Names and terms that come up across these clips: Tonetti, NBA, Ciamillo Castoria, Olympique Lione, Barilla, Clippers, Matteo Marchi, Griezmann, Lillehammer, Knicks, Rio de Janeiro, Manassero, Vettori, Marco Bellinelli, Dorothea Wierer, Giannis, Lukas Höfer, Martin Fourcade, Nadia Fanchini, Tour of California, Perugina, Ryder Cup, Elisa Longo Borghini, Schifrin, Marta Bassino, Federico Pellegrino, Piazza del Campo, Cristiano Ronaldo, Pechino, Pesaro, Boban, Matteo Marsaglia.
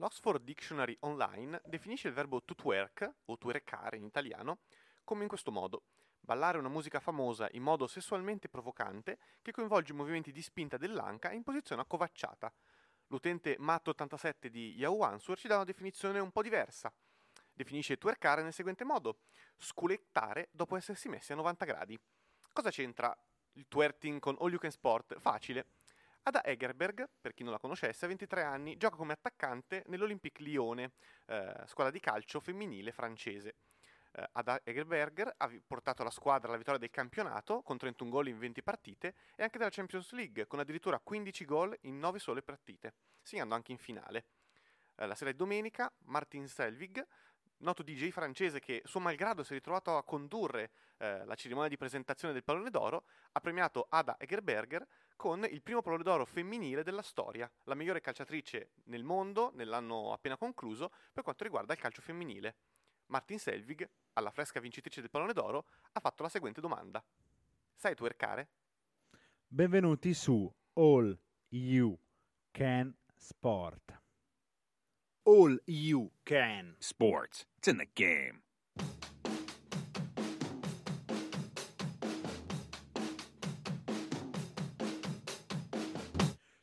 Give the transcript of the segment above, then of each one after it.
L'Oxford Dictionary Online definisce il verbo to twerk, o twerkare in italiano, come in questo modo: ballare una musica famosa in modo sessualmente provocante che coinvolge movimenti di spinta dell'anca in posizione accovacciata. L'utente Matt87 di Yahoo Answer ci dà una definizione un po' diversa. Definisce twerkare nel seguente modo: sculettare dopo essersi messi a 90 gradi. Cosa c'entra il twerking con All You Can Sport? Facile. Ada Hegerberg, per chi non la conoscesse, ha 23 anni, gioca come attaccante nell'Olympique Lione, squadra di calcio femminile francese. Ada Hegerberg ha portato la squadra alla vittoria del campionato con 31 gol in 20 partite e anche della Champions League con addirittura 15 gol in 9 sole partite, segnando anche in finale. La sera di domenica Martin Solveig, noto DJ francese che suo malgrado si è ritrovato a condurre la cerimonia di presentazione del pallone d'oro, ha premiato Ada Hegerberg con il primo pallone d'oro femminile della storia, la migliore calciatrice nel mondo nell'anno appena concluso per quanto riguarda il calcio femminile. Martin Solveig, alla fresca vincitrice del pallone d'oro, ha fatto la seguente domanda: sai twerkare? Benvenuti su All You Can Sport. All You Can Sports. It's in the game.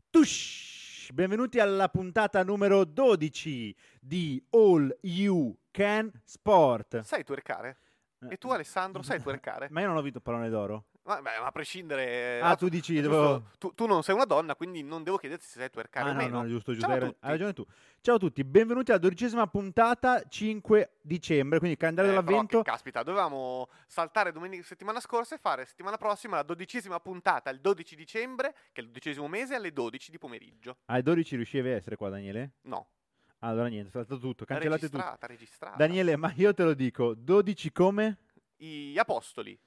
Tush! Benvenuti alla puntata numero 12 di All You Can Sport. Sai twerkare? E tu, Alessandro, sai twerkare? Ma io non ho vinto il pallone d'oro. Ma a prescindere... Ah, tu dici... Tu non sei una donna, quindi non devo chiederti se sei twerkare o meno. No, giusto. Hai ragione tu. Ciao a tutti, benvenuti alla 12ª puntata, 5 dicembre, quindi calendario dell'avvento... Caspita, dovevamo saltare domenica settimana scorsa e fare settimana prossima la 12ª puntata, il 12 dicembre, che è il 12° mese, alle 12 di pomeriggio. Alle 12 riuscivi a essere qua, Daniele? No. Allora niente, è stato tutto, cancellate tutto. Registrata. Daniele, ma io te lo dico, 12 come? Gli apostoli.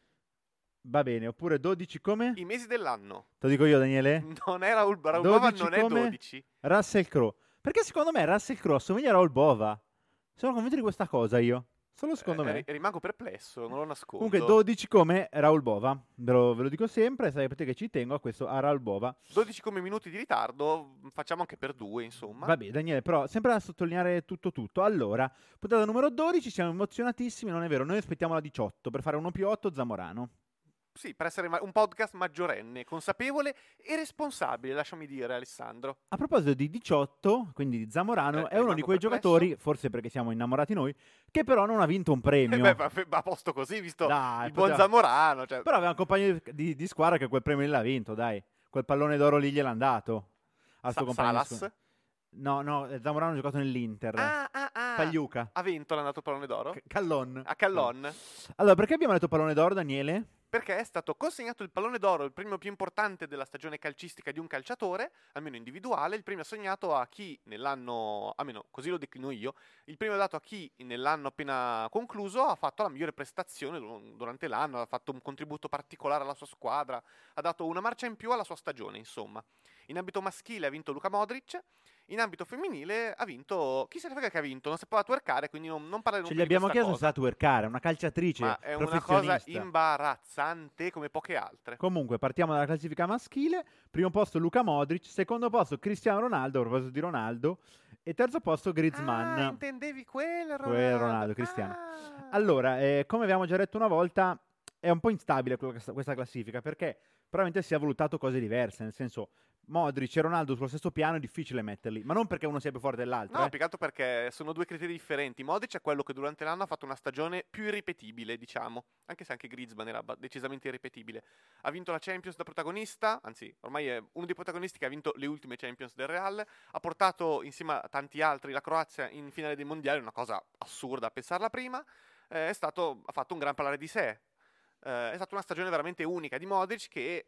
Va bene, oppure 12 come? I mesi dell'anno. Te lo dico io, Daniele? Non è Raul Bova, non è 12. Russell Crowe. Perché secondo me Russell Crowe assomiglia a Raul Bova. Sono convinto di questa cosa io. Solo secondo me. Rimango perplesso, non lo nascondo. Comunque 12 come Raul Bova. Ve lo dico sempre, sapete che ci tengo a questo, a Raul Bova. 12 come minuti di ritardo, facciamo anche per 2, insomma. Vabbè, Daniele, però sempre da sottolineare tutto. Allora, puntata numero 12, siamo emozionatissimi, non è vero? Noi aspettiamo la 18 per fare 1+8 Zamorano. Sì, per essere un podcast maggiorenne, consapevole e responsabile, lasciami dire, Alessandro. A proposito di 18, quindi di Zamorano, è uno di quei giocatori, forse perché siamo innamorati noi, che però non ha vinto un premio. A posto così, visto buon Zamorano. Cioè. Però aveva un compagno di squadra che quel premio lì l'ha vinto, dai. Quel pallone d'oro lì gliel'ha dato. Al suo compagno. Salas? No, Zamorano ha giocato nell'Inter. Pagliuca. A Ventola l'ha dato pallone d'oro? Callon. A Callon. Allora, perché abbiamo detto pallone d'oro, Daniele? Perché è stato consegnato il pallone d'oro, il premio più importante della stagione calcistica di un calciatore, almeno individuale, il premio assegnato a chi nell'anno, almeno così lo declino io, il premio dato a chi nell'anno appena concluso ha fatto la migliore prestazione durante l'anno, ha fatto un contributo particolare alla sua squadra, ha dato una marcia in più alla sua stagione, insomma. In ambito maschile ha vinto Luka Modric, in ambito femminile ha vinto... Chi se ne frega che ha vinto? Non sapeva twerkare, quindi non parleremo più di questa cosa. Ce gli abbiamo chiesto se sa twerkare, una calciatrice, ma è una cosa imbarazzante come poche altre. Comunque, partiamo dalla classifica maschile. Primo posto Luka Modric, secondo posto Cristiano Ronaldo, a proposito di Ronaldo, e terzo posto Griezmann. Ah, intendevi quel Ronaldo, Cristiano. Ah. Allora, come abbiamo già detto una volta, è un po' instabile questa classifica, perché probabilmente si è valutato cose diverse, nel senso... Modric e Ronaldo sullo stesso piano è difficile metterli, ma non perché uno sia più forte dell'altro. No, più che altro perché sono due criteri differenti. Modric è quello che durante l'anno ha fatto una stagione più irripetibile, diciamo, anche se anche Griezmann era decisamente irripetibile. Ha vinto la Champions da protagonista, anzi ormai è uno dei protagonisti che ha vinto le ultime Champions del Real, ha portato insieme a tanti altri la Croazia in finale dei mondiali, una cosa assurda a pensarla prima, ha fatto un gran parlare di sé, è stata una stagione veramente unica di Modric, che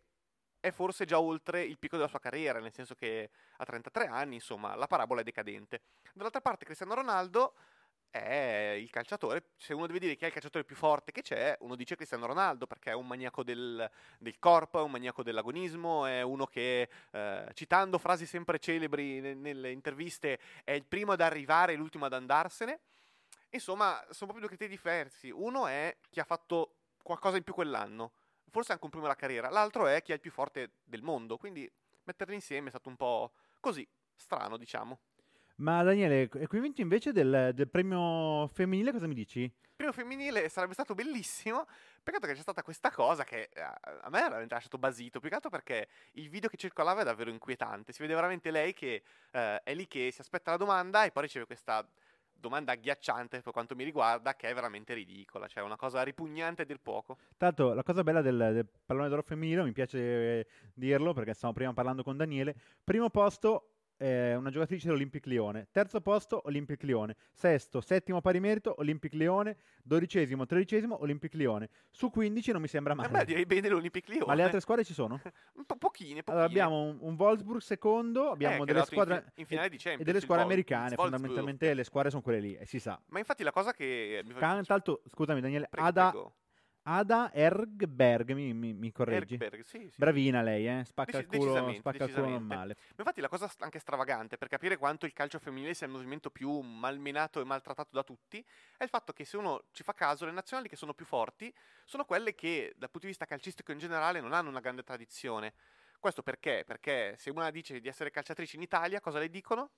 è forse già oltre il picco della sua carriera, nel senso che a 33 anni, insomma, la parabola è decadente. Dall'altra parte Cristiano Ronaldo è il calciatore, se uno deve dire chi è il calciatore più forte che c'è, uno dice Cristiano Ronaldo, perché è un maniaco del corpo, è un maniaco dell'agonismo, è uno che, citando frasi sempre celebri nelle interviste, è il primo ad arrivare e l'ultimo ad andarsene. Insomma, sono proprio due criteri diversi. Uno è chi ha fatto qualcosa in più quell'anno, forse anche un primo la carriera, l'altro è chi è il più forte del mondo, quindi metterli insieme è stato un po' così, strano, diciamo. Ma Daniele, è convinto invece del premio femminile, cosa mi dici? Il premio femminile sarebbe stato bellissimo, peccato che c'è stata questa cosa che a me ha veramente lasciato basito, più che altro perché il video che circolava è davvero inquietante, si vede veramente lei che è lì che si aspetta la domanda e poi riceve questa domanda agghiacciante per quanto mi riguarda, che è veramente ridicola, cioè una cosa ripugnante a dir poco. Tanto la cosa bella del pallone d'oro femminile, mi piace dirlo perché stavamo prima parlando con Daniele, primo posto una giocatrice dell'Olympique Lione, terzo posto Olympique Lione, sesto, settimo pari merito Olympique Lione, dodicesimo, tredicesimo Olympique Lione, su 15 non mi sembra male. Beh, direi bene l'Olympique Lione. Ma le altre squadre ci sono? Pochine. Allora, abbiamo un Wolfsburg secondo, abbiamo delle squadre in finale di Champions, e delle squadre americane, Wolfsburg. Fondamentalmente le squadre sono quelle lì, e si sa. Ma infatti la cosa che tanto, scusami Daniele, prego, prego. Ada Hegerberg, mi correggi? Hegerberg, sì. Bravina lei, spacca il culo normale. Ma infatti la cosa anche stravagante, per capire quanto il calcio femminile sia il movimento più malmenato e maltrattato da tutti, è il fatto che se uno ci fa caso, le nazionali che sono più forti sono quelle che dal punto di vista calcistico in generale non hanno una grande tradizione. Questo perché? Perché se una dice di essere calciatrice in Italia, cosa le dicono?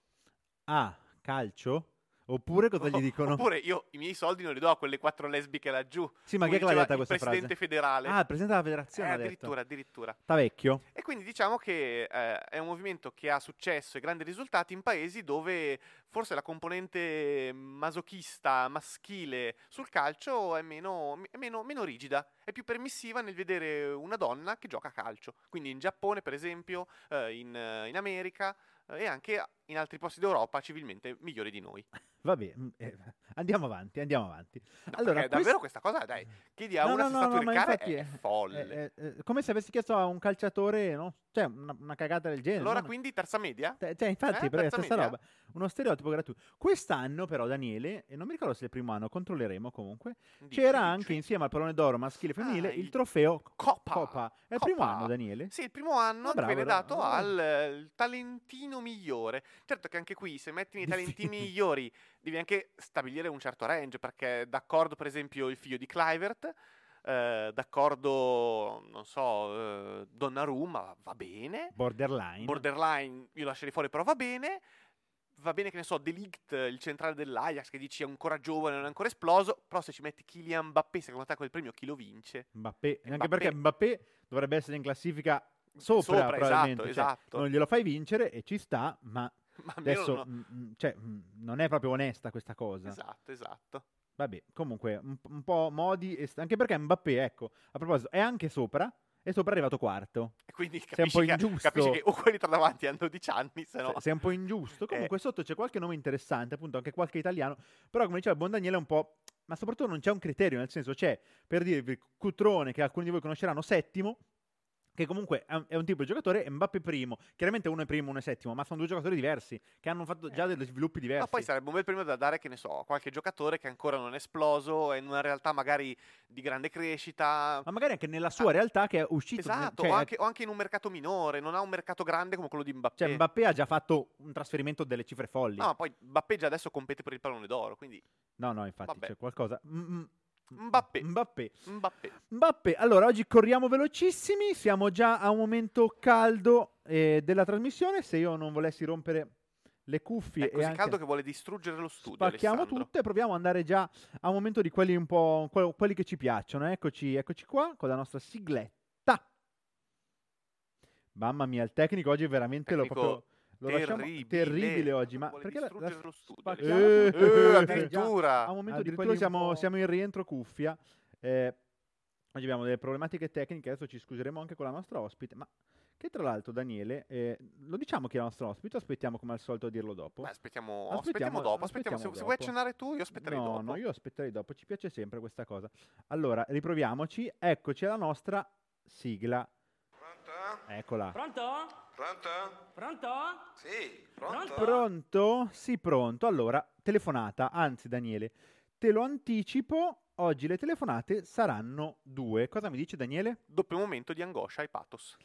Ah, calcio? Oppure cosa gli dicono? Oppure io i miei soldi non li do a quelle quattro lesbiche laggiù. Sì, ma che l'ha detta questa frase? Il presidente federale. Ah, il presidente della federazione addirittura. Sta vecchio. E quindi diciamo che è un movimento che ha successo e grandi risultati in paesi dove forse la componente masochista, maschile sul calcio è meno rigida. È più permissiva nel vedere una donna che gioca a calcio. Quindi in Giappone, per esempio, in America e anche in altri posti d'Europa civilmente migliori di noi. Vabbè, andiamo avanti. No, allora, davvero questa cosa, dai, chiedi a una staturicare è folle. Come se avessi chiesto a un calciatore, no? Cioè, una cagata del genere. Allora, quindi, terza media? Cioè, infatti, perché è la stessa roba. Uno stereotipo gratuito. Quest'anno, però, Daniele, e non mi ricordo se è il primo anno, controlleremo comunque, c'era anche insieme al pallone d'oro maschile e femminile il trofeo Coppa. È il primo anno, Daniele? Sì, il primo anno viene dato al talentino migliore. Certo che anche qui, se metti i talenti migliori, devi anche stabilire un certo range, perché d'accordo per esempio il figlio di Kluivert, d'accordo non so Donnarumma va bene, borderline io lascerei fuori, però va bene che ne so De Ligt, il centrale dell'Ajax, che dici è ancora giovane, non è ancora esploso, però se ci metti Kylian Mbappé, secondo te quel premio chi lo vince? Mbappé. Perché Mbappé dovrebbe essere in classifica sopra probabilmente, esatto. Cioè, non glielo fai vincere e ci sta, ma adesso non è proprio onesta questa cosa. Esatto. Vabbè, comunque un po' modi, anche perché Mbappé, ecco, a proposito, è anche sopra, e sopra è arrivato quarto. E quindi capisci che o quelli tra davanti hanno 12 anni, se no... Sei un po' ingiusto. Comunque sotto c'è qualche nome interessante, appunto, anche qualche italiano, però come diceva Buon Daniele è un po'... Ma soprattutto non c'è un criterio, nel senso c'è, per dirvi, Cutrone, che alcuni di voi conosceranno, settimo, che comunque è un tipo di giocatore, Mbappé primo, chiaramente uno è primo, uno è settimo, ma sono due giocatori diversi, che hanno fatto già degli sviluppi diversi. Ma poi sarebbe un bel premio da dare, che ne so, a qualche giocatore che ancora non è esploso, è in una realtà magari di grande crescita. Ma magari anche nella sua realtà che è uscito. Esatto, cioè, o anche in un mercato minore, non ha un mercato grande come quello di Mbappé. Cioè Mbappé ha già fatto un trasferimento delle cifre folli. No, ma poi Mbappé già adesso compete per il pallone d'oro, quindi... No, infatti c'è qualcosa... Mbappé. Allora oggi corriamo velocissimi, siamo già a un momento caldo della trasmissione. Se io non volessi rompere le cuffie, è così anche... caldo che vuole distruggere lo studio. Spacchiamo tutto e proviamo ad andare già a un momento di quelli un po' quelli che ci piacciono. Eccoci qua con la nostra sigletta. Mamma mia, il tecnico oggi è veramente terribile oggi, ma perché lo studio? Addirittura a un momento addirittura di siamo in rientro cuffia. Oggi abbiamo delle problematiche tecniche, adesso ci scuseremo anche con la nostra ospite, ma che tra l'altro Daniele, lo diciamo chi è la nostra ospite, aspettiamo come al solito a dirlo dopo. Beh, aspettiamo dopo. Se vuoi accennare tu, io aspetterei dopo. No, io aspetterei dopo, ci piace sempre questa cosa. Allora, riproviamoci, eccoci alla nostra sigla. Eccola. Pronto? Sì, pronto. Pronto? Sì, pronto. Allora, telefonata. Anzi, Daniele, te lo anticipo. Oggi le telefonate saranno 2. Cosa mi dice Daniele? Doppio momento di angoscia e pathos.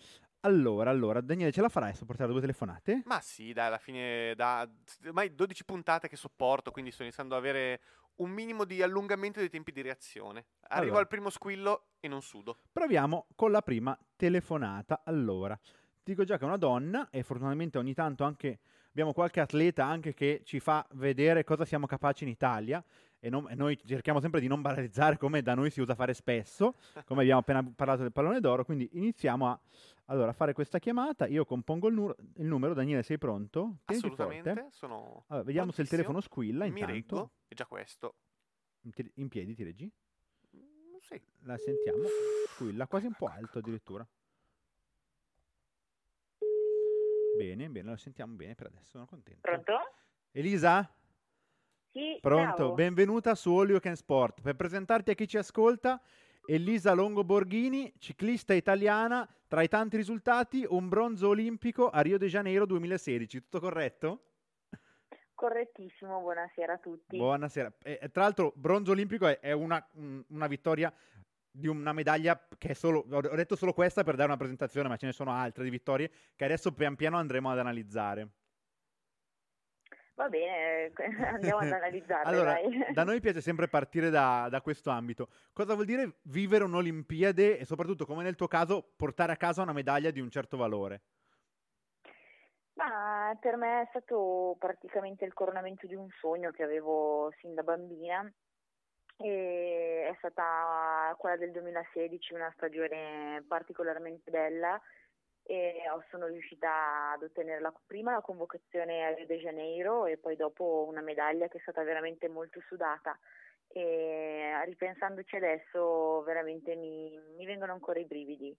Allora, Daniele, ce la farai a sopportare 2 telefonate? Ma sì, dai, alla fine da ormai 12 puntate che sopporto, quindi sto iniziando ad avere un minimo di allungamento dei tempi di reazione. Arrivo al primo squillo e non sudo. Proviamo con la prima telefonata. Allora, dico già che è una donna e fortunatamente ogni tanto anche abbiamo qualche atleta anche che ci fa vedere cosa siamo capaci in Italia, e noi cerchiamo sempre di non banalizzare come da noi si usa fare spesso, come abbiamo appena parlato del pallone d'oro. Quindi iniziamo a fare questa chiamata. Io compongo il numero. Daniele, sei pronto? Tieniti assolutamente forte. Sono allora, vediamo se il telefono squilla. Intanto. Mi reggo, è già questo. In piedi ti reggi? Sì. La sentiamo, squilla quasi un po' alto addirittura. Bene, bene, lo sentiamo bene per adesso, sono contento. Pronto? Elisa? Sì, pronto, ciao. Benvenuta su All You Can Sport. Per presentarti a chi ci ascolta, Elisa Longo Borghini, ciclista italiana, tra i tanti risultati un bronzo olimpico a Rio de Janeiro 2016, tutto corretto? Correttissimo, buonasera a tutti. Buonasera. Tra l'altro bronzo olimpico è una vittoria di una medaglia che è solo, ho detto solo questa per dare una presentazione, ma ce ne sono altre di vittorie che adesso pian piano andremo ad analizzare. Va bene, andiamo ad analizzarle. Allora, dai. Da noi piace sempre partire da questo ambito. Cosa vuol dire vivere un'Olimpiade e soprattutto, come nel tuo caso, portare a casa una medaglia di un certo valore? Ma per me è stato praticamente il coronamento di un sogno che avevo sin da bambina. E è stata quella del 2016, una stagione particolarmente bella, e sono riuscita ad ottenere prima la convocazione a Rio de Janeiro e poi dopo una medaglia che è stata veramente molto sudata, e ripensandoci adesso veramente mi vengono ancora i brividi.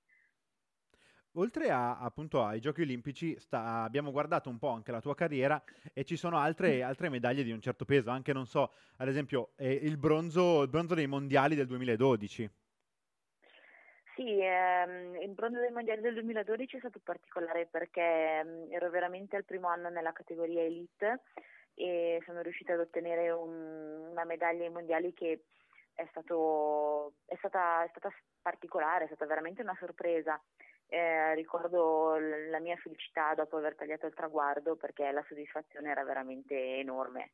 Oltre appunto ai Giochi Olimpici abbiamo guardato un po' anche la tua carriera e ci sono altre medaglie di un certo peso, anche non so, ad esempio il bronzo dei mondiali del 2012. Sì, il bronzo dei mondiali del 2012 è stato particolare perché ero veramente al primo anno nella categoria Elite e sono riuscita ad ottenere una medaglia ai mondiali che è stata particolare, è stata veramente una sorpresa. Ricordo la mia felicità dopo aver tagliato il traguardo perché la soddisfazione era veramente enorme.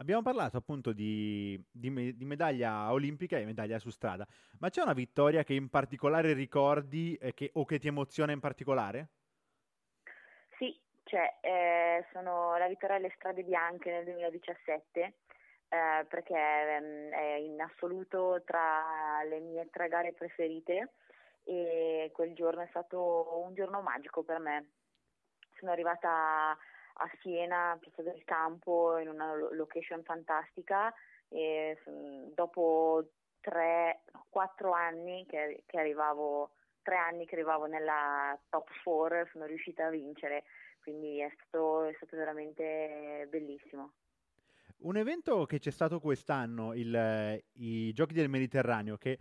Abbiamo parlato appunto di medaglia olimpica e medaglia su strada, ma c'è una vittoria che in particolare ricordi o che ti emoziona in particolare? Sì, sono la vittoria alle Strade Bianche nel 2017. Perché è in assoluto tra le mie tre gare preferite e quel giorno è stato un giorno magico per me. Sono arrivata a Siena, a Piazza del Campo, in una location fantastica e dopo 4 anni che arrivavo, 3 anni che arrivavo nella top 4, sono riuscita a vincere, quindi è stato veramente bellissimo. Un evento che c'è stato quest'anno, i Giochi del Mediterraneo, che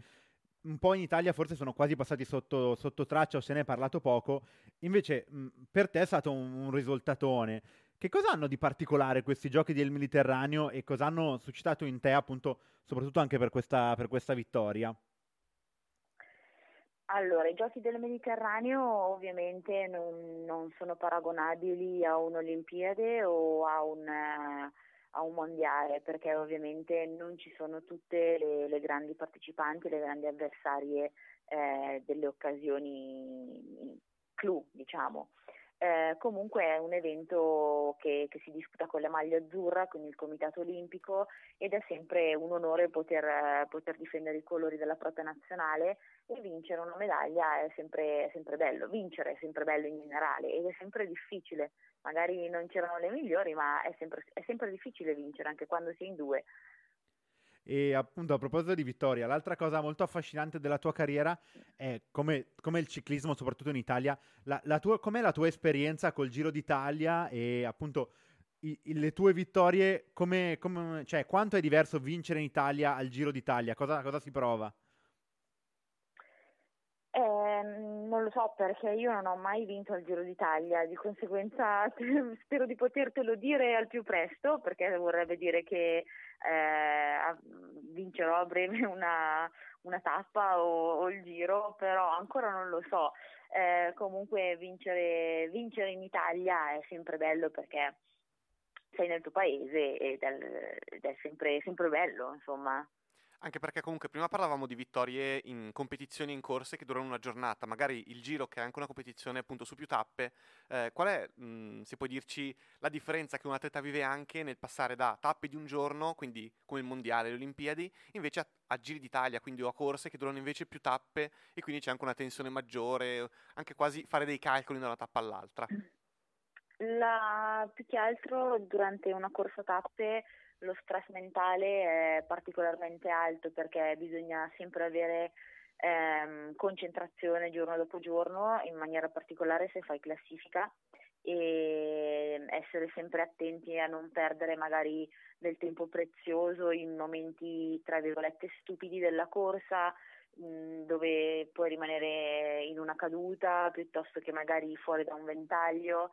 un po' in Italia forse sono quasi passati sotto traccia o se ne è parlato poco, invece per te è stato un risultatone. Che cosa hanno di particolare questi Giochi del Mediterraneo e cosa hanno suscitato in te, appunto, soprattutto anche per questa vittoria? Allora, i Giochi del Mediterraneo ovviamente non sono paragonabili a un'Olimpiade o a un mondiale, perché ovviamente non ci sono tutte le grandi partecipanti, le grandi avversarie delle occasioni clou, diciamo. Comunque è un evento che si disputa con la maglia azzurra, con il Comitato Olimpico, ed è sempre un onore poter difendere i colori della propria nazionale, e vincere una medaglia è sempre bello, vincere è sempre bello in generale ed è sempre difficile. Magari non c'erano le migliori, ma è sempre difficile vincere, anche quando sei in due. E appunto, a proposito di vittoria, l'altra cosa molto affascinante della tua carriera è come il ciclismo, soprattutto in Italia, com'è la tua esperienza col Giro d'Italia e appunto le tue vittorie, cioè quanto è diverso vincere in Italia al Giro d'Italia? Cosa si prova? Non lo so, perché io non ho mai vinto il Giro d'Italia, di conseguenza spero di potertelo dire al più presto, perché vorrebbe dire che vincerò a breve una tappa o il Giro, però ancora non lo so. Comunque vincere in Italia è sempre bello perché sei nel tuo paese ed è sempre bello, insomma. Anche perché comunque prima parlavamo di vittorie in competizioni in corse che durano una giornata, magari il Giro che è anche una competizione appunto su più tappe, qual è, se puoi dirci, la differenza che un atleta vive anche nel passare da tappe di un giorno, quindi come il Mondiale, le Olimpiadi, invece a Giri d'Italia, quindi o a corse che durano invece più tappe e quindi c'è anche una tensione maggiore, anche quasi fare dei calcoli da una tappa all'altra? Più che altro durante una corsa tappe lo stress mentale è particolarmente alto perché bisogna sempre avere concentrazione giorno dopo giorno, in maniera particolare se fai classifica, e essere sempre attenti a non perdere magari del tempo prezioso in momenti tra virgolette stupidi della corsa, dove puoi rimanere in una caduta piuttosto che magari fuori da un ventaglio.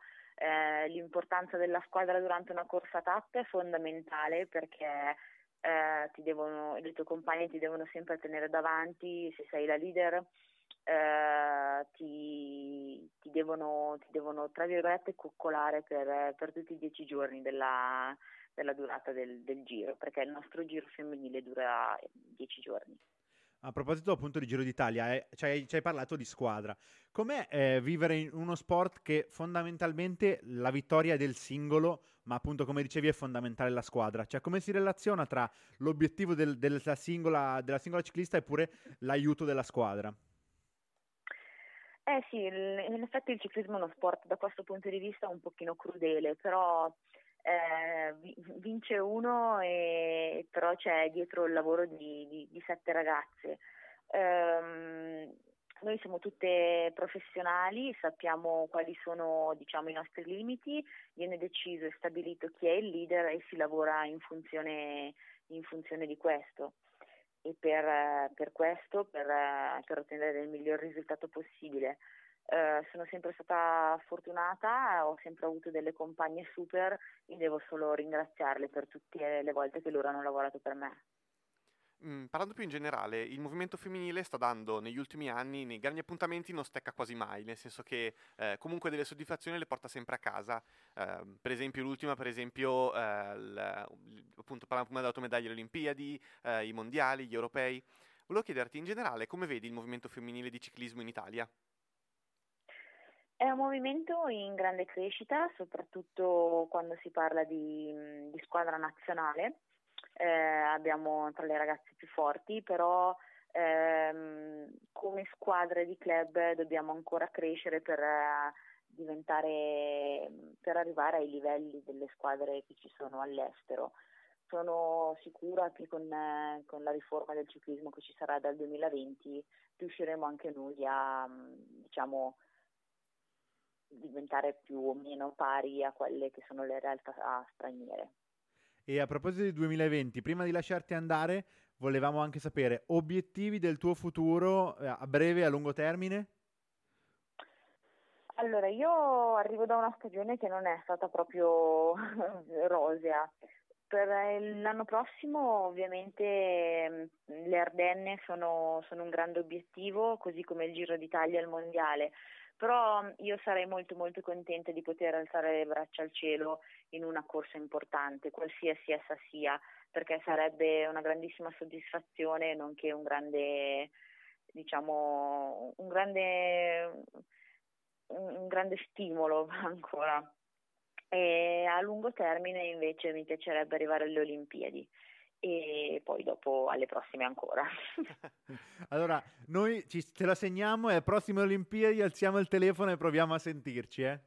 L'importanza della squadra durante una corsa a tappe è fondamentale perché i tuoi compagni ti devono sempre tenere davanti, se sei la leader ti devono tra virgolette coccolare per tutti i 10 giorni della durata del giro, perché il nostro giro femminile dura 10 giorni. A proposito appunto di Giro d'Italia, ci hai parlato di squadra. Com'è vivere in uno sport che fondamentalmente la vittoria è del singolo, ma appunto come dicevi è fondamentale la squadra? Cioè come si relaziona tra l'obiettivo della singola ciclista e pure l'aiuto della squadra? Eh sì, in effetti il ciclismo è uno sport da questo punto di vista un pochino crudele, però vince uno e però c'è dietro il lavoro di 7 ragazze. Noi siamo tutte professionali, sappiamo quali sono, diciamo, i nostri limiti, viene deciso e stabilito chi è il leader e si lavora in funzione di questo, e per ottenere il miglior risultato possibile. Sono sempre stata fortunata, ho sempre avuto delle compagne super e devo solo ringraziarle per tutte le volte che loro hanno lavorato per me. Parlando più in generale, il movimento femminile sta dando negli ultimi anni, nei grandi appuntamenti non stecca quasi mai, nel senso che comunque delle soddisfazioni le porta sempre a casa, per esempio parlavamo prima delle medaglie alle Olimpiadi, i mondiali, gli europei. Volevo chiederti in generale come vedi il movimento femminile di ciclismo in Italia? È un movimento in grande crescita, soprattutto quando si parla di squadra nazionale. Abbiamo tra le ragazze più forti, però come squadre di club dobbiamo ancora crescere per arrivare ai livelli delle squadre che ci sono all'estero. Sono sicura che con la riforma del ciclismo che ci sarà dal 2020 riusciremo anche noi a, diciamo, diventare più o meno pari a quelle che sono le realtà straniere. E a proposito di 2020, prima di lasciarti andare, volevamo anche sapere obiettivi del tuo futuro a breve e a lungo termine? Allora, io arrivo da una stagione che non è stata proprio rosea. Per l'anno prossimo ovviamente le Ardenne sono un grande obiettivo, così come il Giro d'Italia e il Mondiale. Però io sarei molto molto contenta di poter alzare le braccia al cielo in una corsa importante, qualsiasi essa sia, perché sarebbe una grandissima soddisfazione, nonché un grande stimolo ancora. E a lungo termine invece mi piacerebbe arrivare alle Olimpiadi. E poi dopo alle prossime ancora. Allora, noi te la segniamo e alle prossime Olimpiadi alziamo il telefono e proviamo a sentirci, eh?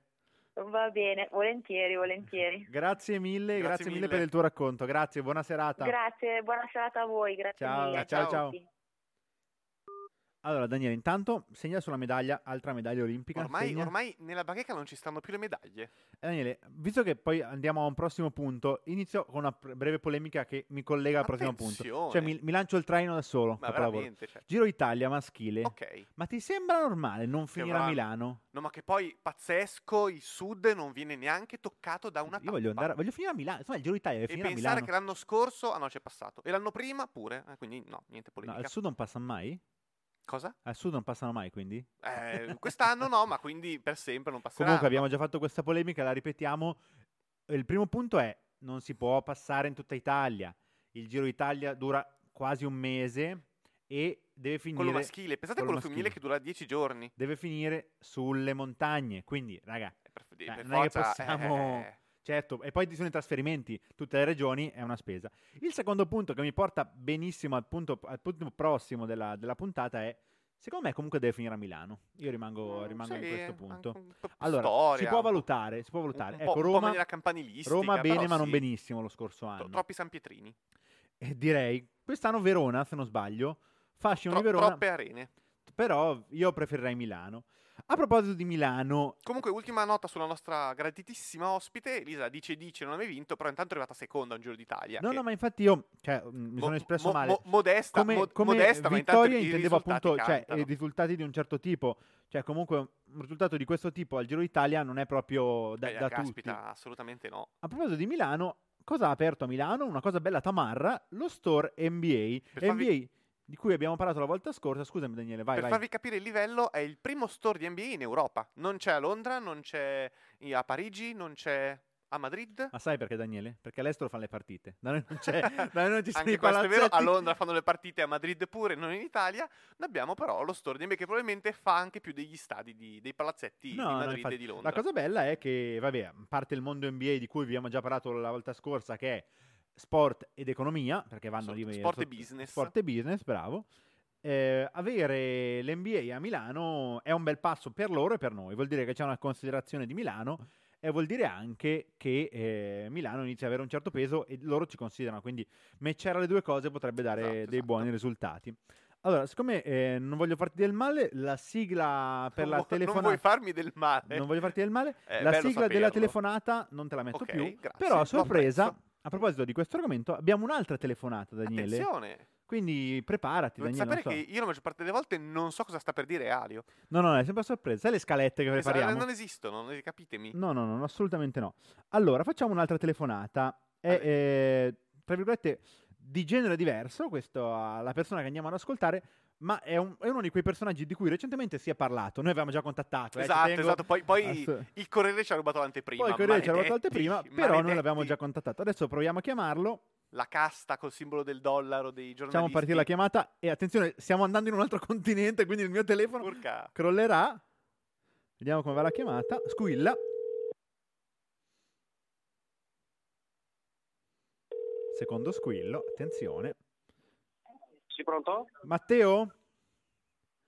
Va bene, volentieri. Grazie mille per il tuo racconto. Grazie, buona serata. Grazie, buona serata a voi. Ciao. Allora Daniele, intanto segna sulla medaglia, altra medaglia olimpica. Ormai nella bacheca non ci stanno più le medaglie. Daniele, visto che poi andiamo a un prossimo punto, inizio con una breve polemica che mi collega al prossimo punto. Cioè mi lancio il traino da solo. Ma veramente, certo. Giro Italia maschile. Ok. Ma ti sembra normale non finire a Milano? No, ma che poi pazzesco, il sud non viene neanche toccato da una tappa. Io voglio finire a Milano. Insomma, il Giro Italia deve finire a Milano. E pensare che l'anno scorso, c'è passato. E l'anno prima pure, quindi no, niente polemica. No, al sud non passa mai? Cosa? Al sud non passano mai, quindi? Quest'anno no, ma quindi per sempre non passeranno. Comunque abbiamo già fatto questa polemica, la ripetiamo. Il primo punto è: non si può passare in tutta Italia. Il Giro d'Italia dura quasi un mese e deve finire quello maschile. Pensate a quello femminile che dura 10 giorni. Deve finire sulle montagne. Quindi, raga, per non forza, è che possiamo... Certo, e poi ci sono i trasferimenti, tutte le regioni è una spesa. Il secondo punto che mi porta benissimo al punto prossimo della puntata è, secondo me comunque deve finire a Milano. Io rimango in questo punto. Allora, storia, si può valutare. Ecco, Roma, Roma bene ma non benissimo lo scorso anno. Troppi San Pietrini. E direi, quest'anno Verona, se non sbaglio, fascino di Verona. Troppe arene. Però io preferirei Milano. A proposito di Milano... Comunque, ultima nota sulla nostra gratitissima ospite. Elisa dice, non hai vinto, però intanto è arrivata seconda al Giro d'Italia. No, ma infatti io mi sono espresso male. Modesta, modesta, ma intanto intendevo appunto i risultati di un certo tipo. Cioè, comunque, un risultato di questo tipo al Giro d'Italia non è proprio da tutti. Assolutamente no. A proposito di Milano, cosa ha aperto a Milano? Una cosa bella tamarra, lo store NBA. Di cui abbiamo parlato la volta scorsa, scusami Daniele, vai. Per farvi capire il livello, è il primo store di NBA in Europa. Non c'è a Londra, non c'è a Parigi, non c'è a Madrid. Ma sai perché, Daniele? Perché all'estero fanno le partite. Da noi non c'è, da noi non ci sono i palazzetti. Anche questo è vero, a Londra fanno le partite, a Madrid pure, non in Italia. Noi abbiamo però lo store di NBA che probabilmente fa anche più degli stadi, dei palazzetti di Madrid infatti, e di Londra. La cosa bella è che, a parte il mondo NBA di cui vi abbiamo già parlato la volta scorsa, che è sport ed economia, perché vanno lì business. Sport e business, bravo. Avere l'NBA a Milano è un bel passo per loro e per noi. Vuol dire che c'è una considerazione di Milano e vuol dire anche che Milano inizia ad avere un certo peso e loro ci considerano. Quindi matchare le due cose potrebbe dare dei buoni risultati. Allora, siccome non voglio farti del male, la sigla per la telefonata... Non vuoi farmi del male? Non voglio farti del male. La sigla della telefonata non te la metto più, grazie, però a sorpresa... A proposito di questo argomento, abbiamo un'altra telefonata, Daniele. Attenzione! Quindi preparati, Daniele. Sapere che io la maggior parte delle volte non so cosa sta per dire Alio. No, è sempre a sorpresa. Sai le scalette che prepariamo? Non esistono, capitemi. No, assolutamente no. Allora, facciamo un'altra telefonata. È, tra virgolette, di genere diverso, la persona che andiamo ad ascoltare... Ma è uno di quei personaggi di cui recentemente si è parlato. Noi avevamo già contattato. Esatto. Poi il Corriere ci ha rubato l'anteprima. Poi il Corriere ci ha rubato l'anteprima, però noi l'avevamo già contattato. Adesso proviamo a chiamarlo. La casta col simbolo del dollaro dei giornalisti. Facciamo partire la chiamata. E attenzione, stiamo andando in un altro continente, quindi il mio telefono crollerà. Vediamo come va la chiamata. Squilla. Secondo squillo, attenzione. Pronto? Matteo?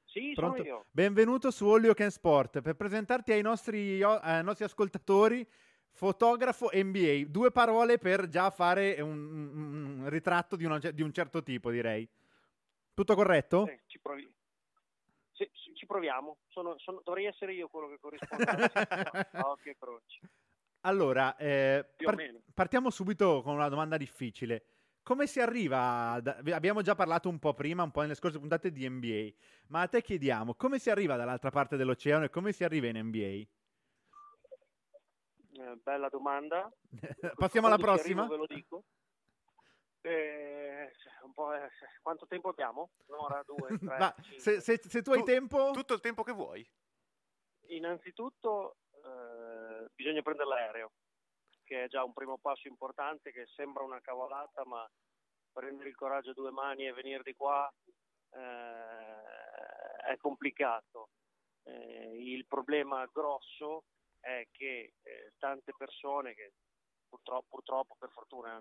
Sì, pronto? Sono io. Benvenuto su All You Can Sport. Per presentarti ai nostri ascoltatori, fotografo NBA. Due parole per già fare un ritratto di un certo tipo, direi. Tutto corretto? Ci proviamo. Dovrei essere io quello che corrisponde. Che croci. Allora, partiamo subito con una domanda difficile. Come si arriva, abbiamo già parlato un po' prima, un po' nelle scorse puntate di NBA, ma a te chiediamo, come si arriva dall'altra parte dell'oceano e come si arriva in NBA? Bella domanda. Passiamo alla prossima? Arrivo, ve lo dico. Quanto tempo abbiamo? Un'ora, due, tre, ma se tu hai tempo... Tutto il tempo che vuoi. Innanzitutto bisogna prendere l'aereo, che è già un primo passo importante, che sembra una cavolata, ma prendere il coraggio a due mani e venire di qua è complicato. Il problema grosso è che tante persone, che purtroppo per fortuna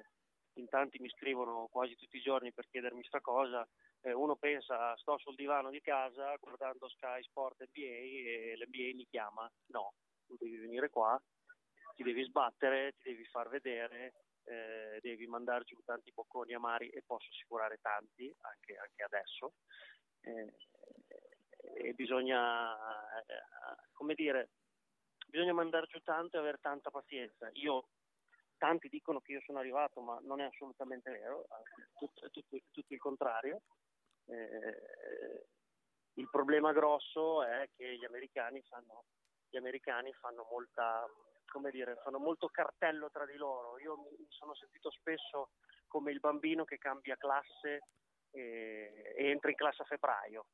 in tanti mi scrivono quasi tutti i giorni per chiedermi sta cosa, uno pensa sto sul divano di casa guardando Sky Sport NBA e l'NBA mi chiama. No, tu devi venire qua, ti devi sbattere, ti devi far vedere, devi mandar giù tanti bocconi amari, e posso assicurare tanti, anche adesso, e bisogna, bisogna mandar giù tanto e avere tanta pazienza. Tanti dicono che io sono arrivato, ma non è assolutamente vero, tutto il contrario. Il problema grosso è che gli americani fanno molta... fanno molto cartello tra di loro. Io mi sono sentito spesso come il bambino che cambia classe e entra in classe a febbraio.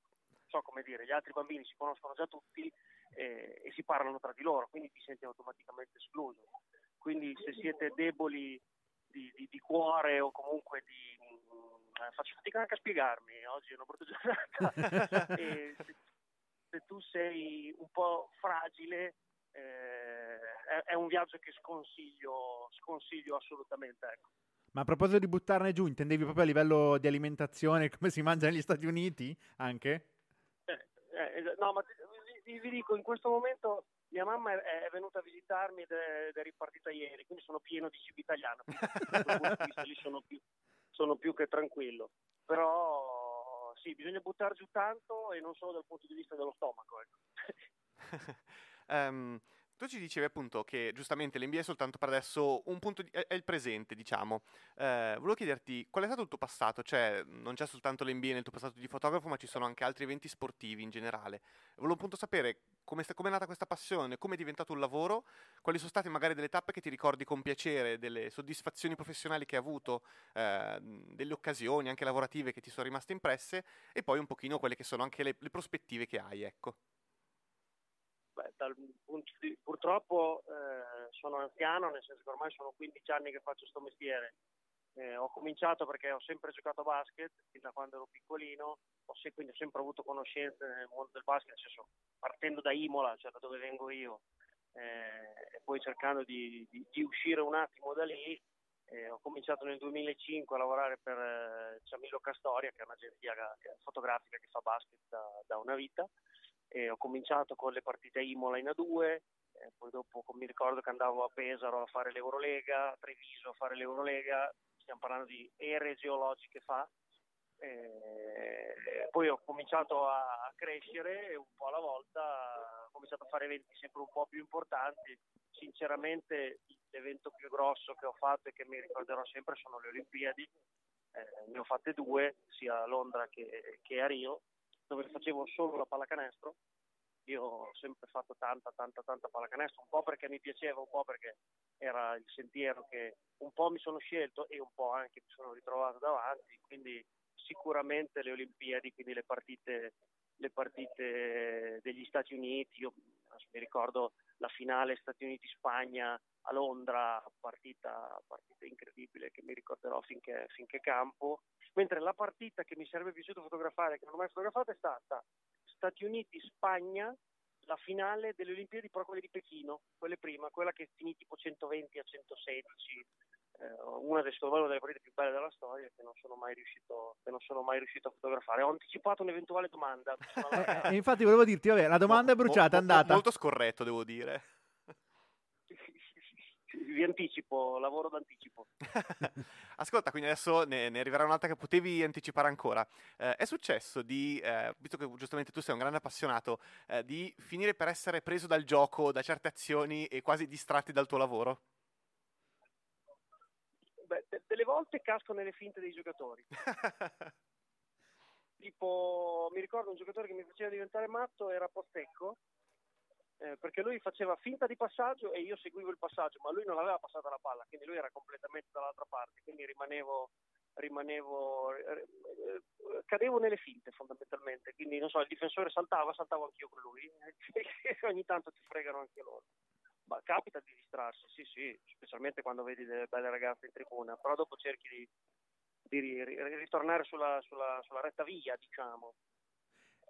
Gli altri bambini si conoscono già tutti e si parlano tra di loro, quindi ti senti automaticamente escluso. Quindi se siete deboli di cuore o comunque faccio fatica anche a spiegarmi, oggi è una brutta giornata. E se tu sei un po' fragile, è un viaggio che sconsiglio assolutamente, ecco. Ma a proposito di buttarne giù, intendevi proprio a livello di alimentazione, come si mangia negli Stati Uniti anche? No, ma vi dico, in questo momento mia mamma è venuta a visitarmi ed è ripartita ieri, quindi sono pieno di cibo italiano, lì sono più che tranquillo. Però sì, bisogna buttare giù tanto, e non solo dal punto di vista dello stomaco, ecco. Tu ci dicevi appunto che giustamente l'NBA è soltanto per adesso un punto è il presente, diciamo. Volevo chiederti qual è stato il tuo passato, cioè non c'è soltanto l'NBA nel tuo passato di fotografo, ma ci sono anche altri eventi sportivi in generale. Volevo appunto sapere come è nata questa passione, come è diventato un lavoro, quali sono state magari delle tappe che ti ricordi con piacere, delle soddisfazioni professionali che hai avuto, delle occasioni anche lavorative che ti sono rimaste impresse, e poi un pochino quelle che sono anche le prospettive che hai, ecco. Beh, purtroppo sono anziano, nel senso che ormai sono 15 anni che faccio sto mestiere. Ho cominciato perché ho sempre giocato a basket fin da quando ero piccolino, quindi ho sempre avuto conoscenze nel mondo del basket, nel senso, partendo da Imola, cioè da dove vengo io, e poi cercando di uscire un attimo da lì. Ho cominciato nel 2005 a lavorare per Ciamillo Castoria, che è un'agenzia fotografica che fa basket da una vita. Ho cominciato con le partite Imola in A2, poi dopo mi ricordo che andavo a Pesaro a fare l'Eurolega, a Treviso a fare l'Eurolega, stiamo parlando di ere geologiche fa, poi ho cominciato a crescere un po' alla volta, ho cominciato a fare eventi sempre un po' più importanti. Sinceramente l'evento più grosso che ho fatto e che mi ricorderò sempre sono le Olimpiadi, ne ho fatte due, sia a Londra che a Rio, dove facevo solo la pallacanestro. Io ho sempre fatto tanta pallacanestro, un po' perché mi piaceva, un po' perché era il sentiero che un po' mi sono scelto e un po' anche mi sono ritrovato davanti, quindi sicuramente le Olimpiadi, quindi le partite degli Stati Uniti. Io mi ricordo la finale Stati Uniti-Spagna a Londra, partita incredibile che mi ricorderò finché campo. Mentre la partita che mi sarebbe piaciuto fotografare, che non ho mai fotografato, è stata Stati Uniti-Spagna, la finale delle Olimpiadi, però quelle di Pechino, quelle prima, quella che finì tipo 120-116, una delle partite più belle della storia che non sono mai riuscito a fotografare. Ho anticipato un'eventuale domanda. Infatti volevo dirti, vabbè, la domanda è bruciata, è andata. Molto scorretto, devo dire. Vi anticipo, lavoro d'anticipo. Ascolta, quindi adesso ne arriverà un'altra che potevi anticipare ancora. È successo visto che giustamente tu sei un grande appassionato, di finire per essere preso dal gioco, da certe azioni e quasi distratti dal tuo lavoro? Beh, delle volte casco nelle finte dei giocatori. Tipo, mi ricordo un giocatore che mi faceva diventare matto, era Postecco. Perché lui faceva finta di passaggio e io seguivo il passaggio, ma lui non aveva passata la palla, quindi lui era completamente dall'altra parte, quindi cadevo nelle finte fondamentalmente, quindi non so, il difensore saltavo anch'io con lui, ogni tanto ti fregano anche loro, ma capita di distrarsi, sì, specialmente quando vedi delle belle ragazze in tribuna, però dopo cerchi di ritornare sulla retta via, diciamo.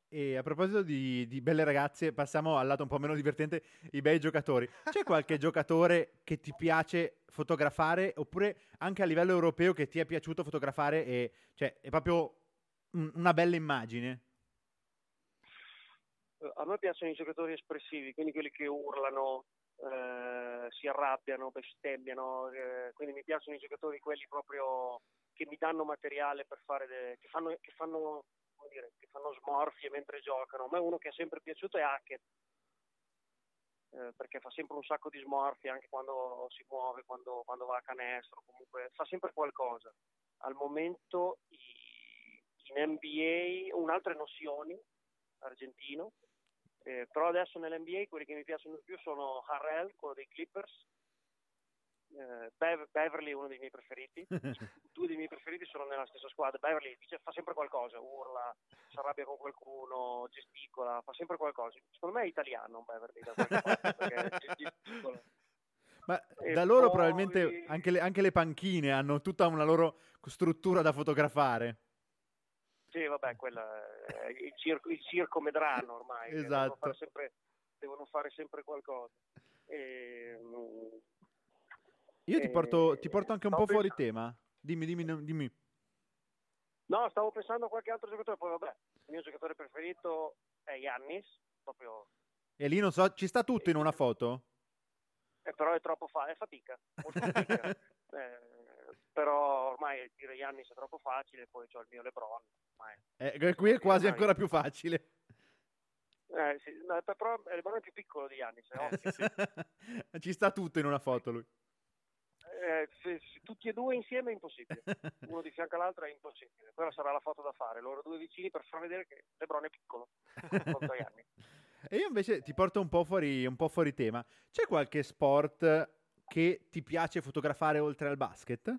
E a proposito di belle ragazze, passiamo al lato un po' meno divertente, i bei giocatori. C'è qualche giocatore che ti piace fotografare, oppure anche a livello europeo che ti è piaciuto fotografare e cioè è proprio una bella immagine? A me piacciono i giocatori espressivi, quindi quelli che urlano, si arrabbiano, bestemmiano, quindi mi piacciono i giocatori quelli proprio che mi danno materiale per fare che fanno smorfie mentre giocano. A me uno che è sempre piaciuto è Hackett, perché fa sempre un sacco di smorfie anche quando si muove, quando va a canestro, comunque fa sempre qualcosa. Al momento in NBA un altro è Nozioni, argentino, però adesso nell'NBA quelli che mi piacciono di più sono Harrell, quello dei Clippers, Beverly è uno dei miei preferiti. Due dei miei preferiti sono nella stessa squadra. Beverly fa sempre qualcosa, urla, si arrabbia con qualcuno, gesticola, fa sempre qualcosa. Secondo me è italiano Beverly da qualche parte, perché gesticola. Ma da loro poi... probabilmente anche le panchine hanno tutta una loro struttura da fotografare. Sì, vabbè, quella è il circo medrano ormai. Esatto. Devono fare sempre qualcosa. Io ti porto anche un po' fuori tema. Dimmi. No, stavo pensando a qualche altro giocatore. Poi vabbè, il mio giocatore preferito è Giannis, proprio. E lì non so, ci sta tutto in una foto? Però è troppo facile, è fatica. Molto fatica. Però ormai dire Giannis è troppo facile, poi c'ho il mio LeBron. Qui è quasi ancora più facile. Sì, no, però LeBron è più piccolo di Giannis, è ovvio. Sì. Ci sta tutto in una foto lui. Se tutti e due insieme è impossibile, uno di fianco all'altro è impossibile. Quella sarà la foto da fare, loro due vicini, per far vedere che LeBron è piccolo. E io invece ti porto un po' fuori tema. C'è qualche sport che ti piace fotografare oltre al basket?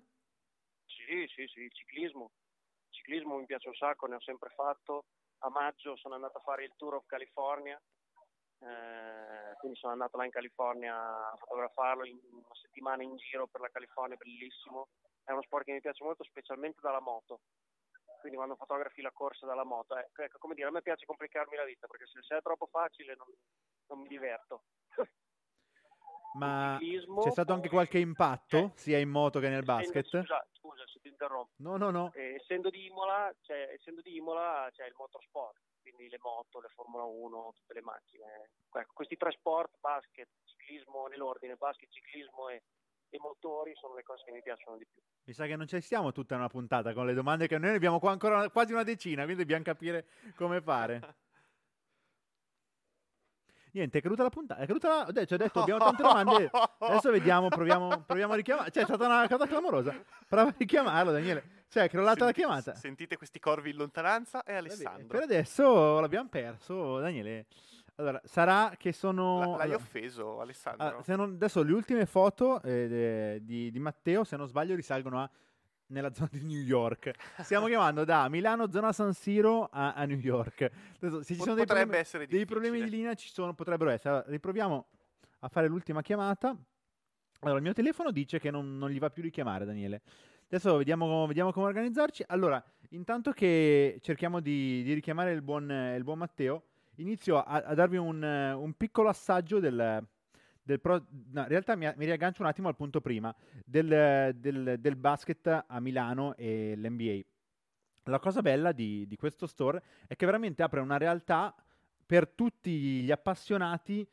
Sì, il ciclismo mi piace un sacco, ne ho sempre fatto. A maggio sono andato a fare il Tour of California, quindi sono andato là in California a fotografarlo, in una settimana in giro per la California, bellissimo. È uno sport che mi piace molto, specialmente dalla moto, quindi quando fotografi la corsa dalla moto, ecco, come dire, a me piace complicarmi la vita, perché se è troppo facile non mi diverto. Ma c'è stato anche qualche impatto sia in moto che nel basket? Scusa se ti interrompo. No. Essendo di Imola c'è il motorsport, quindi le moto, le Formula 1, tutte le macchine. Ecco, questi tre sport, basket, ciclismo nell'ordine, basket, ciclismo e motori sono le cose che mi piacciono di più. Mi sa che non ci stiamo tutta una puntata con le domande che noi abbiamo qua ancora quasi una decina, quindi dobbiamo capire come fare. Niente, è caduta la puntata, ci ho detto abbiamo tante domande, adesso vediamo, proviamo a richiamare, cioè è stata una cosa clamorosa, prova a richiamarlo Daniele, cioè è crollata la chiamata. Sentite questi corvi in lontananza e Alessandro. Per adesso l'abbiamo perso Daniele, allora sarà che sono... L'hai offeso Alessandro? Allora, adesso le ultime foto di Matteo, se non sbaglio, risalgono nella zona di New York. Stiamo chiamando da Milano, zona San Siro a New York. Se ci sono dei problemi di linea, potrebbero essere. Allora, riproviamo a fare l'ultima chiamata. Allora, il mio telefono dice che non gli va più richiamare, Daniele. Adesso vediamo come organizzarci. Allora, intanto che cerchiamo di richiamare il buon Matteo, inizio a darvi un piccolo assaggio in realtà mi riaggancio un attimo al punto prima del basket a Milano e l'NBA. La cosa bella di questo store è che veramente apre una realtà per tutti gli appassionati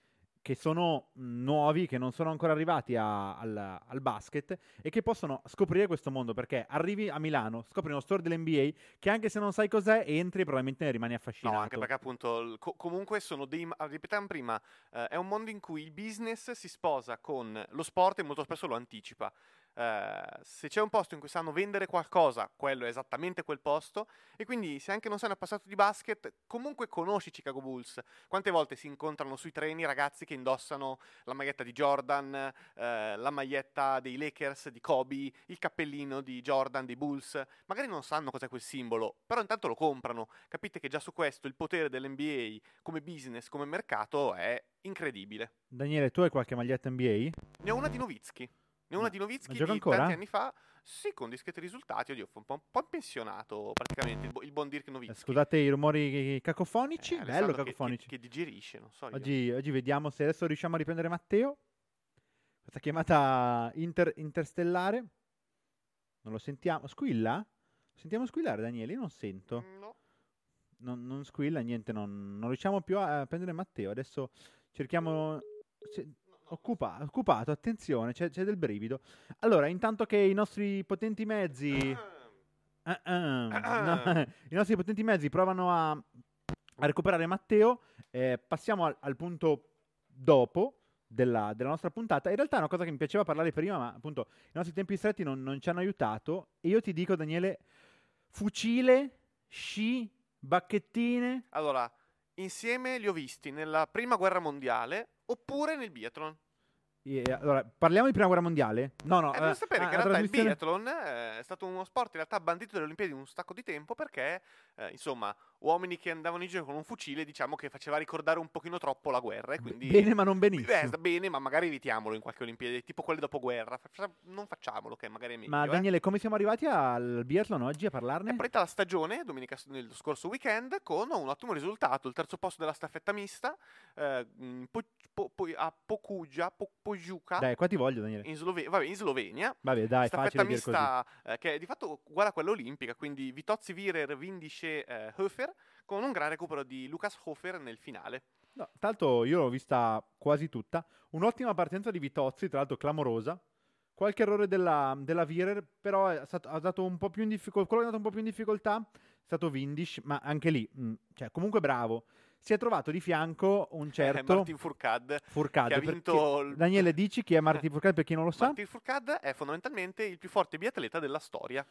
che sono nuovi, che non sono ancora arrivati al basket e che possono scoprire questo mondo, perché arrivi a Milano, scopri uno store dell'NBA che anche se non sai cos'è entri e probabilmente ne rimani affascinato. No, anche perché appunto comunque sono dei... Ripetiamo prima, è un mondo in cui il business si sposa con lo sport e molto spesso lo anticipa. Se c'è un posto in cui sanno vendere qualcosa, quello è esattamente quel posto, e quindi se anche non sei un appassionato di basket comunque conosci Chicago Bulls. Quante volte si incontrano sui treni ragazzi che indossano la maglietta di Jordan, la maglietta dei Lakers di Kobe, il cappellino di Jordan dei Bulls, magari non sanno cos'è quel simbolo, però intanto lo comprano. Capite che già su questo il potere dell'NBA come business, come mercato è incredibile. Daniele, tu hai qualche maglietta NBA? Ne ho una di Nowitzki. Di tanti anni fa, sì, con discreti risultati. Oddio, fu un po' pensionato praticamente il buon Dirk Nowitzki. Scusate i rumori cacofonici, bello cacofonici. Che digerisce, non so. Oggi vediamo se adesso riusciamo a riprendere Matteo. Questa chiamata interstellare. Non lo sentiamo. Squilla? Sentiamo squillare Daniele? Io non sento. No. Non squilla, niente, non riusciamo più a prendere Matteo. Adesso cerchiamo... Occupato, attenzione, c'è del brivido. Allora, intanto che i nostri potenti mezzi provano a recuperare Matteo, passiamo al punto dopo della nostra puntata. In realtà è una cosa che mi piaceva parlare prima, ma appunto i nostri tempi stretti non ci hanno aiutato. E io ti dico, Daniele, fucile, sci, bacchettine. Allora, insieme li ho visti nella prima guerra mondiale. Oppure nel biathlon. Allora, parliamo di prima guerra mondiale? No. Devo sapere che in realtà il biathlon è stato uno sport in realtà bandito dalle Olimpiadi un sacco di tempo perché, insomma, uomini che andavano in giro con un fucile, diciamo che faceva ricordare un pochino troppo la guerra, e quindi bene ma non benissimo. Bene, ma magari evitiamolo in qualche Olimpiade, tipo quelle dopoguerra, non facciamolo, che magari è meglio. Ma Daniele, come siamo arrivati al biathlon oggi a parlarne? È partita la stagione domenica, nello scorso weekend, con un ottimo risultato, il terzo posto della staffetta mista a Pogiuca. Dai, qua ti voglio, Daniele. In Slovenia. Vabbè, dai, staffetta mista che è di fatto uguale a quella olimpica, quindi Vitozzi, Wierer, Windische, Höfer, con un gran recupero di Lukas Höfer nel finale. No, tra l'altro io l'ho vista quasi tutta. Un'ottima partenza di Vitozzi, tra l'altro clamorosa. Qualche errore della Wierer, però quello che è andato un po' più in difficoltà è stato Windisch, ma anche lì, cioè, comunque bravo. Si è trovato di fianco un certo Martin Fourcade, che ha vinto. Daniele, dici chi è Martin Fourcade per chi non lo sa? Martin Fourcade è fondamentalmente il più forte biatleta della storia.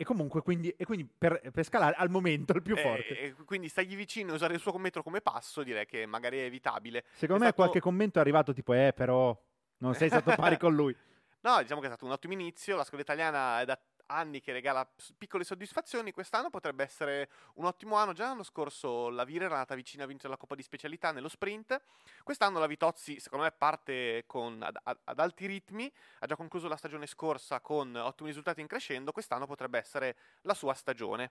E comunque, quindi per scalare, al momento il più forte. E quindi stagli vicino e usare il suo metro come passo, direi che magari è evitabile. Secondo me qualche commento è arrivato tipo, però non sei stato pari con lui. No, diciamo che è stato un ottimo inizio, la squadra italiana è da anni che regala piccole soddisfazioni, quest'anno potrebbe essere un ottimo anno. Già l'anno scorso la Wierer era nata vicina a vincere la Coppa di Specialità nello sprint, quest'anno la Vitozzi secondo me parte ad alti ritmi, ha già concluso la stagione scorsa con ottimi risultati in crescendo, quest'anno potrebbe essere la sua stagione.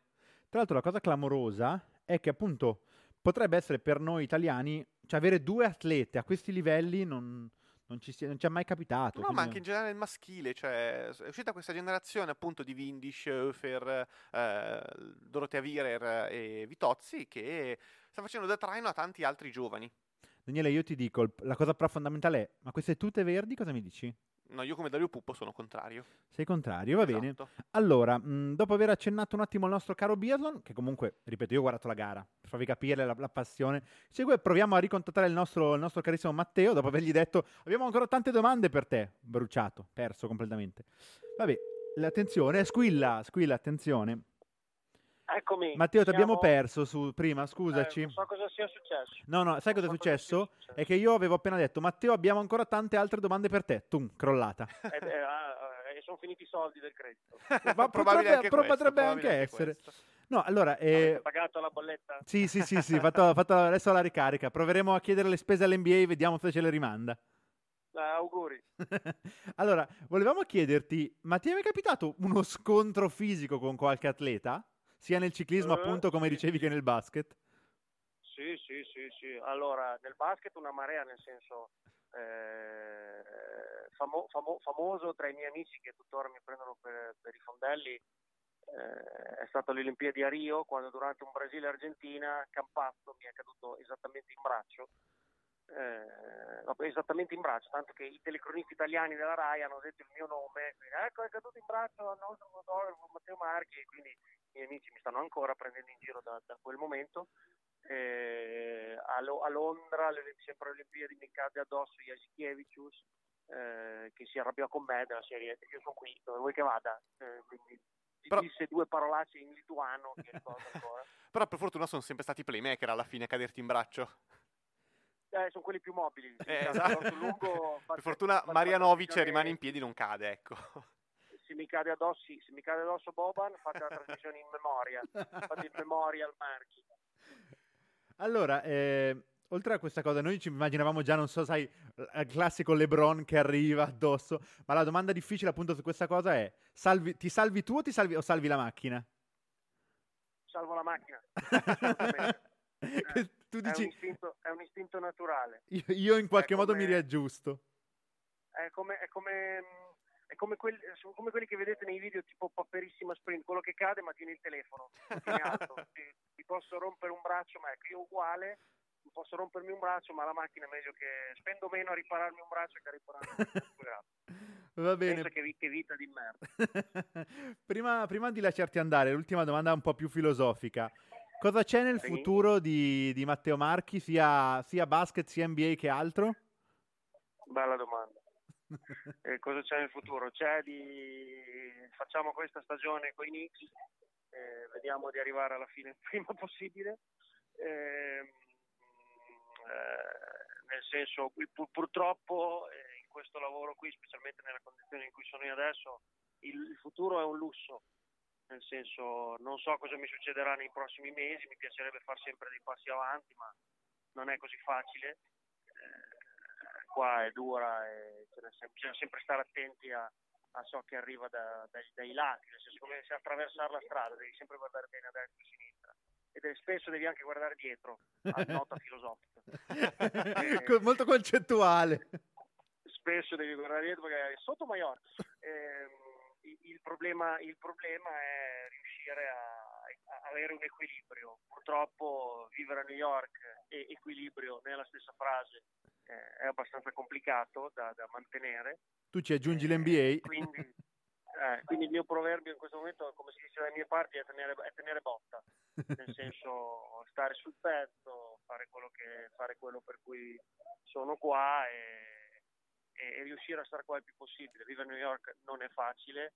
Tra l'altro la cosa clamorosa è che appunto potrebbe essere per noi italiani, cioè avere due atlete a questi livelli non ci è mai capitato. No, quindi... ma anche in generale il maschile, cioè è uscita questa generazione appunto di Windisch, Höfer, Dorothea Wierer e Vitozzi, che sta facendo da traino a tanti altri giovani. Daniele, io ti dico, la cosa però fondamentale è, ma queste tute verdi cosa mi dici? No, io come Dario Puppo sono contrario. Sei contrario, va bene. Allora, dopo aver accennato un attimo il nostro caro biathlon, che comunque, ripeto, io ho guardato la gara, per farvi capire la passione. Segue, proviamo a ricontattare il nostro carissimo Matteo, dopo avergli detto, abbiamo ancora tante domande per te. Bruciato, perso completamente. Vabbè, attenzione, squilla, attenzione. Eccomi. Matteo, ti abbiamo perso prima, scusaci. Non so cosa sia successo. No, sai cosa è successo? È che io avevo appena detto, Matteo, abbiamo ancora tante altre domande per te. Tum, crollata. E sono finiti i soldi del credito. Ma potrebbe anche essere questo. No, allora... Avete pagato la bolletta? Sì, fatto adesso la ricarica. Proveremo a chiedere le spese all'NBA e vediamo se ce le rimanda. Auguri. Allora, volevamo chiederti, ma ti è mai capitato uno scontro fisico con qualche atleta? Sia nel ciclismo, appunto, come dicevi, che nel basket? Sì. Allora, nel basket una marea, nel senso, famoso tra i miei amici che tuttora mi prendono per i fondelli, è stato alle Olimpiadi a Rio, quando durante un Brasile-Argentina Campazzo mi è caduto esattamente in braccio. Tanto che i telecronisti italiani della Rai hanno detto il mio nome, quindi, ecco, è caduto in braccio al nostro fotografo Matteo Marchi, quindi i miei amici mi stanno ancora prendendo in giro da quel momento. A Londra, sempre alle Olimpiadi, mi cade addosso Jasikevičius, che si arrabbiò con me, della serie io sono qui, dove vuoi che vada, quindi disse due parolacce in lituano che ricordo ancora. Però per fortuna sono sempre stati playmaker alla fine a caderti in braccio. Sono quelli più mobili, esatto. Lungo, per fortuna Marjanovic rimane in piedi, non cade, ecco. Se mi cade addosso Boban, fate la trasmissione in memoria, fate il memorial Marchi. Allora, oltre a questa cosa, noi ci immaginavamo già, non so, sai, il classico LeBron che arriva addosso, ma la domanda difficile appunto su questa cosa è, ti salvi tu o salvi la macchina? Salvo la macchina, assolutamente. Tu dici, è un istinto naturale. Io in qualche modo mi riaggiusto. Sono come quelli che vedete nei video tipo Paperissima Sprint, quello che cade ma tiene il telefono, tiene alto. Ti posso rompere un braccio, ma ecco, io uguale, posso rompermi un braccio, ma la macchina è meglio che spendo meno a ripararmi un braccio che a ripararmi un braccio. Va bene. Pensa che vita di merda. prima di lasciarti andare, l'ultima domanda un po' più filosofica. Cosa c'è nel futuro di Matteo Marchi, sia basket, sia NBA che altro? Bella domanda. Cosa c'è nel futuro? Facciamo questa stagione con i Knicks, vediamo di arrivare alla fine il prima possibile. Nel senso, purtroppo, in questo lavoro qui, specialmente nella condizione in cui sono io adesso, il futuro è un lusso. nel senso non so cosa mi succederà nei prossimi mesi, mi piacerebbe far sempre dei passi avanti, ma non è così facile, qua è dura e bisogna sempre stare attenti a ciò che arriva dai lati, nel senso come se attraversare la strada devi sempre guardare bene a destra e a sinistra. E spesso devi anche guardare dietro, a nota filosofica. Molto concettuale. Spesso devi guardare dietro perché è sotto Maior. Il problema è riuscire a avere un equilibrio. Purtroppo vivere a New York e equilibrio nella stessa frase è abbastanza complicato da mantenere. Tu ci aggiungi l'NBA. Quindi il mio proverbio in questo momento, come si dice dalle mie parti, è tenere botta, nel senso stare sul pezzo, fare quello per cui sono qua e riuscire a stare qua il più possibile. Vivere a New York non è facile,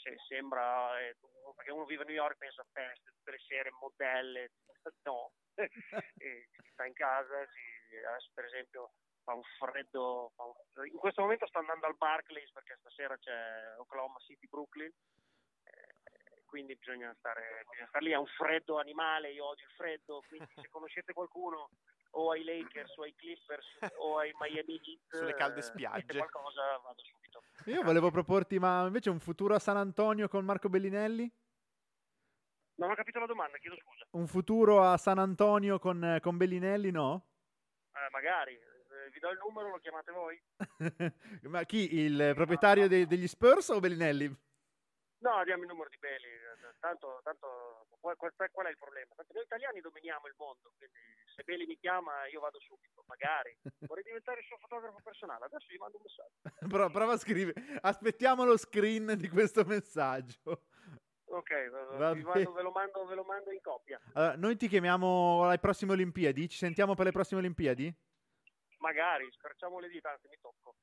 se sembra, perché uno vive a New York pensa a feste, tutte le sere, modelle, no, e si sta in casa, per esempio fa un freddo, in questo momento sto andando al Barclays perché stasera c'è Oklahoma City Brooklyn, quindi bisogna stare lì, è un freddo animale, io odio il freddo, quindi se conoscete qualcuno o ai Lakers o ai Clippers o ai Miami Heat sulle calde spiagge qualcosa, vado subito. Io volevo proporti, ma invece un futuro a San Antonio con Marco Bellinelli? Non ho capito la domanda, chiedo scusa. Un futuro a San Antonio con Bellinelli, no? Magari vi do il numero, lo chiamate voi. Ma chi? Il proprietario degli Spurs o Bellinelli? No, diamo il numero di Belli. Tanto qual è il problema? Tanto noi italiani dominiamo il mondo, quindi se Belli mi chiama io vado subito, magari. Vorrei diventare il suo fotografo personale, adesso gli mando un messaggio. Prova a scrivere. Aspettiamo lo screen di questo messaggio. Ok, ve lo mando in copia. Allora, noi ti chiamiamo alle prossime Olimpiadi, ci sentiamo per le prossime Olimpiadi? Magari, scarciamo le dita, anzi mi tocco.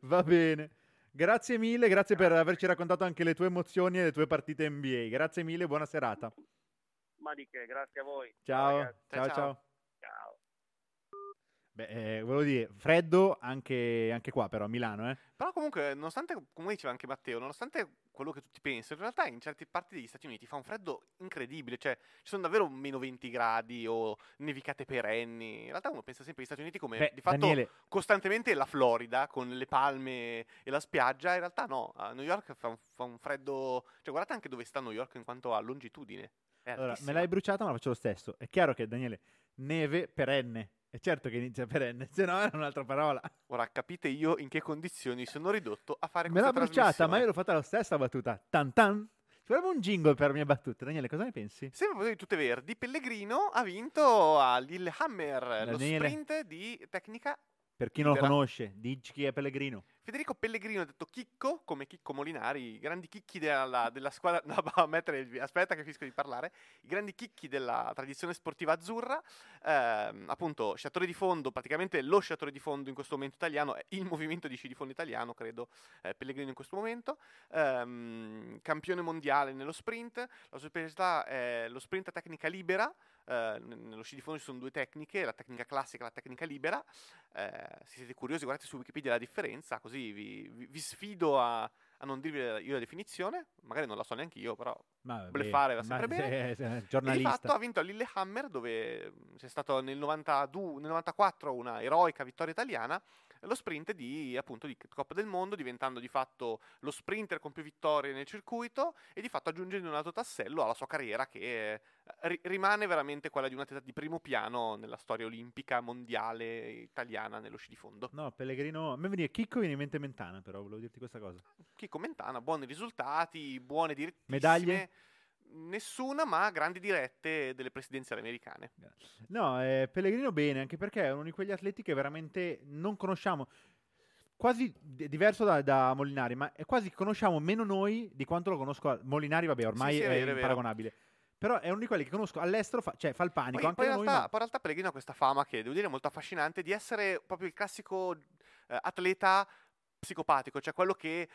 Va bene, grazie mille, grazie per averci raccontato anche le tue emozioni e le tue partite NBA. Grazie mille, buona serata. Ma di che, grazie a voi. Ciao. Volevo dire, freddo anche qua però a Milano. Però comunque, nonostante, come diceva anche Matteo, nonostante quello che tutti pensano, in realtà in certe parti degli Stati Uniti fa un freddo incredibile, cioè ci sono davvero meno 20 gradi o nevicate perenni. In realtà uno pensa sempre agli Stati Uniti come di fatto Daniele, costantemente la Florida con le palme e la spiaggia, in realtà no, a New York fa un freddo, cioè guardate anche dove sta New York in quanto a longitudine. Allora, me l'hai bruciata ma la faccio lo stesso, è chiaro che Daniele, neve perenne. E certo che inizia per N, se no era un'altra parola. Ora capite io in che condizioni sono ridotto a fare questa trasmissione. Me l'ha bruciata, ma io l'ho fatta la stessa battuta. Tan tan. Ci vorrebbe un jingle per le mie battute. Daniele, cosa ne pensi? Sempre di tutte verdi, Pellegrino ha vinto a Lillehammer, Daniele, lo sprint di tecnica. Per chi non lo conosce, dici chi è Pellegrino. Federico Pellegrino, detto Chicco, come Chicco Molinari, i grandi chicchi della squadra. No, va a mettere aspetta che finisco di parlare. I grandi chicchi della tradizione sportiva azzurra. Appunto, sciatore di fondo, praticamente lo sciatore di fondo in questo momento italiano, è il movimento di sci di fondo italiano, credo, Pellegrino in questo momento. Campione mondiale nello sprint. La sua specialità è lo sprint a tecnica libera. Nello sci di fondo ci sono due tecniche, la tecnica classica e la tecnica libera. Se siete curiosi guardate su Wikipedia la differenza, così vi sfido a non dirvi io la definizione, magari non la so neanche io, però bleffare va sempre bene. Di fatto ha vinto a Lillehammer, dove c'è stato nel 94 una eroica vittoria italiana, lo sprint di Coppa del Mondo, diventando di fatto lo sprinter con più vittorie nel circuito e di fatto aggiungendo un altro tassello alla sua carriera che rimane veramente quella di un atleta di primo piano nella storia olimpica, mondiale, italiana nello sci di fondo. No, Pellegrino, a me veniva Chicco, viene in mente Mentana, però volevo dirti questa cosa. Chicco Mentana, buoni risultati, buone direttissime. Medaglie? Nessuna, ma grandi dirette delle presidenziali americane. No, Pellegrino bene, anche perché è uno di quegli atleti che veramente non conosciamo, quasi diverso da Molinari, ma è quasi conosciamo meno noi di quanto lo conosco. Molinari, vabbè, ormai sì, è imparagonabile. Però è uno di quelli che conosco all'estero, fa il panico. In realtà Pellegrino ha questa fama che, devo dire, è molto affascinante, di essere proprio il classico atleta psicopatico, cioè quello che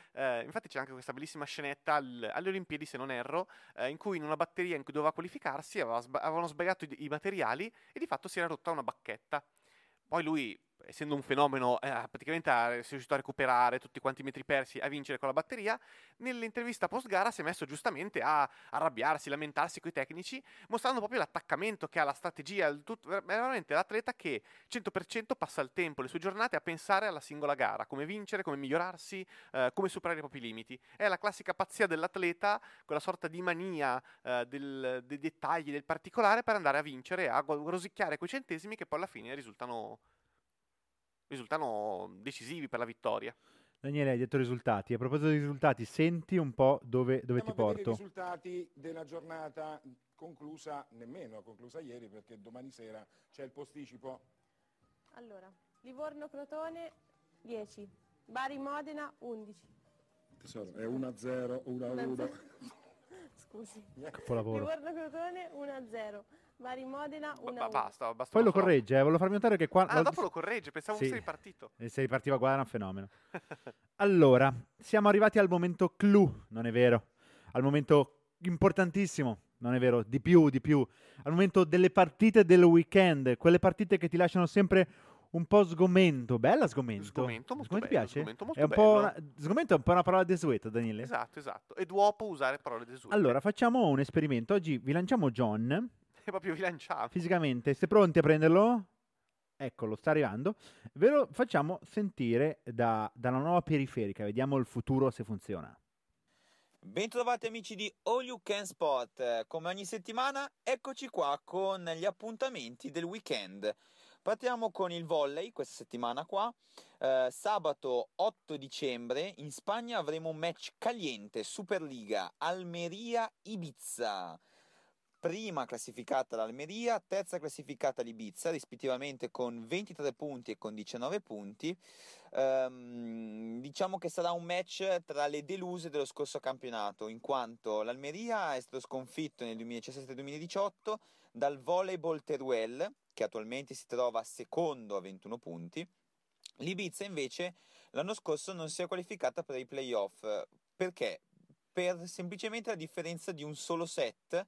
infatti c'è anche questa bellissima scenetta alle Olimpiadi, se non erro, in cui in una batteria in cui doveva qualificarsi avevano sbagliato i materiali e di fatto si era rotta una bacchetta. Poi lui essendo un fenomeno, praticamente è riuscito a recuperare tutti quanti i metri persi, a vincere con la batteria. Nell'intervista post gara si è messo giustamente a arrabbiarsi, lamentarsi coi tecnici, mostrando proprio l'attaccamento che ha, la strategia, è veramente l'atleta che 100% passa il tempo, le sue giornate a pensare alla singola gara, come vincere, come migliorarsi, come superare i propri limiti. È la classica pazzia dell'atleta, quella sorta di mania dei dettagli, del particolare, per andare a vincere, a rosicchiare quei centesimi che poi alla fine risultano decisivi per la vittoria. Daniele, hai detto risultati. A proposito dei risultati, senti un po' dove ti porto. I risultati della giornata conclusa ieri, perché domani sera c'è il posticipo. Allora, Livorno-Crotone 10, Bari-Modena 11. Tesoro, è 1-0, 1-1. Scusi. Capolavoro. Livorno-Crotone 1-0. Bari Modena 1-1. Basta. Poi lo corregge, volevo farmi notare che qua dopo lo corregge, pensavo fosse ripartito. E se ripartiva qua era un fenomeno. Allora, siamo arrivati al momento clou, non è vero? Al momento importantissimo, non è vero? Di più. Al momento delle partite del weekend, quelle partite che ti lasciano sempre un po' sgomento. Bella sgomento. Sgomento molto bello, ti piace? Sgomento molto sgomento è un po' una parola desueta, Daniele. Esatto. E dopo usare parole desuete. Allora, facciamo un esperimento. Oggi vi lanciamo John. Proprio vi lanciamo fisicamente. Siete pronti a prenderlo? Eccolo, sta arrivando. Ve lo facciamo sentire dalla nuova periferica. Vediamo il futuro se funziona. Bentrovati amici di All You Can Sport. Come ogni settimana, eccoci qua con gli appuntamenti del weekend. Partiamo con il volley questa settimana qua. Sabato 8 dicembre in Spagna avremo un match caliente, Superliga Almeria-Ibiza. Prima classificata l'Almeria, terza classificata l'Ibiza, rispettivamente con 23 punti e con 19 punti. Diciamo che sarà un match tra le deluse dello scorso campionato, in quanto l'Almeria è stato sconfitto nel 2017-2018 dal Voleibol Teruel, che attualmente si trova secondo a 21 punti. L'Ibiza invece l'anno scorso non si è qualificata per i playoff, perché? Per semplicemente la differenza di un solo set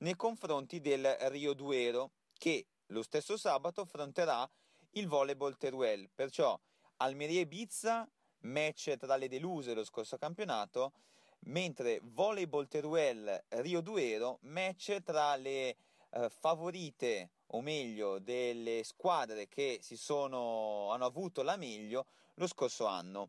nei confronti del Rio Duero, che lo stesso sabato affronterà il Voleibol Teruel. Perciò Almeria Ibiza, match tra le deluse dello scorso campionato, mentre Voleibol Teruel Rio Duero, match tra le favorite, o meglio delle squadre che hanno avuto la meglio lo scorso anno.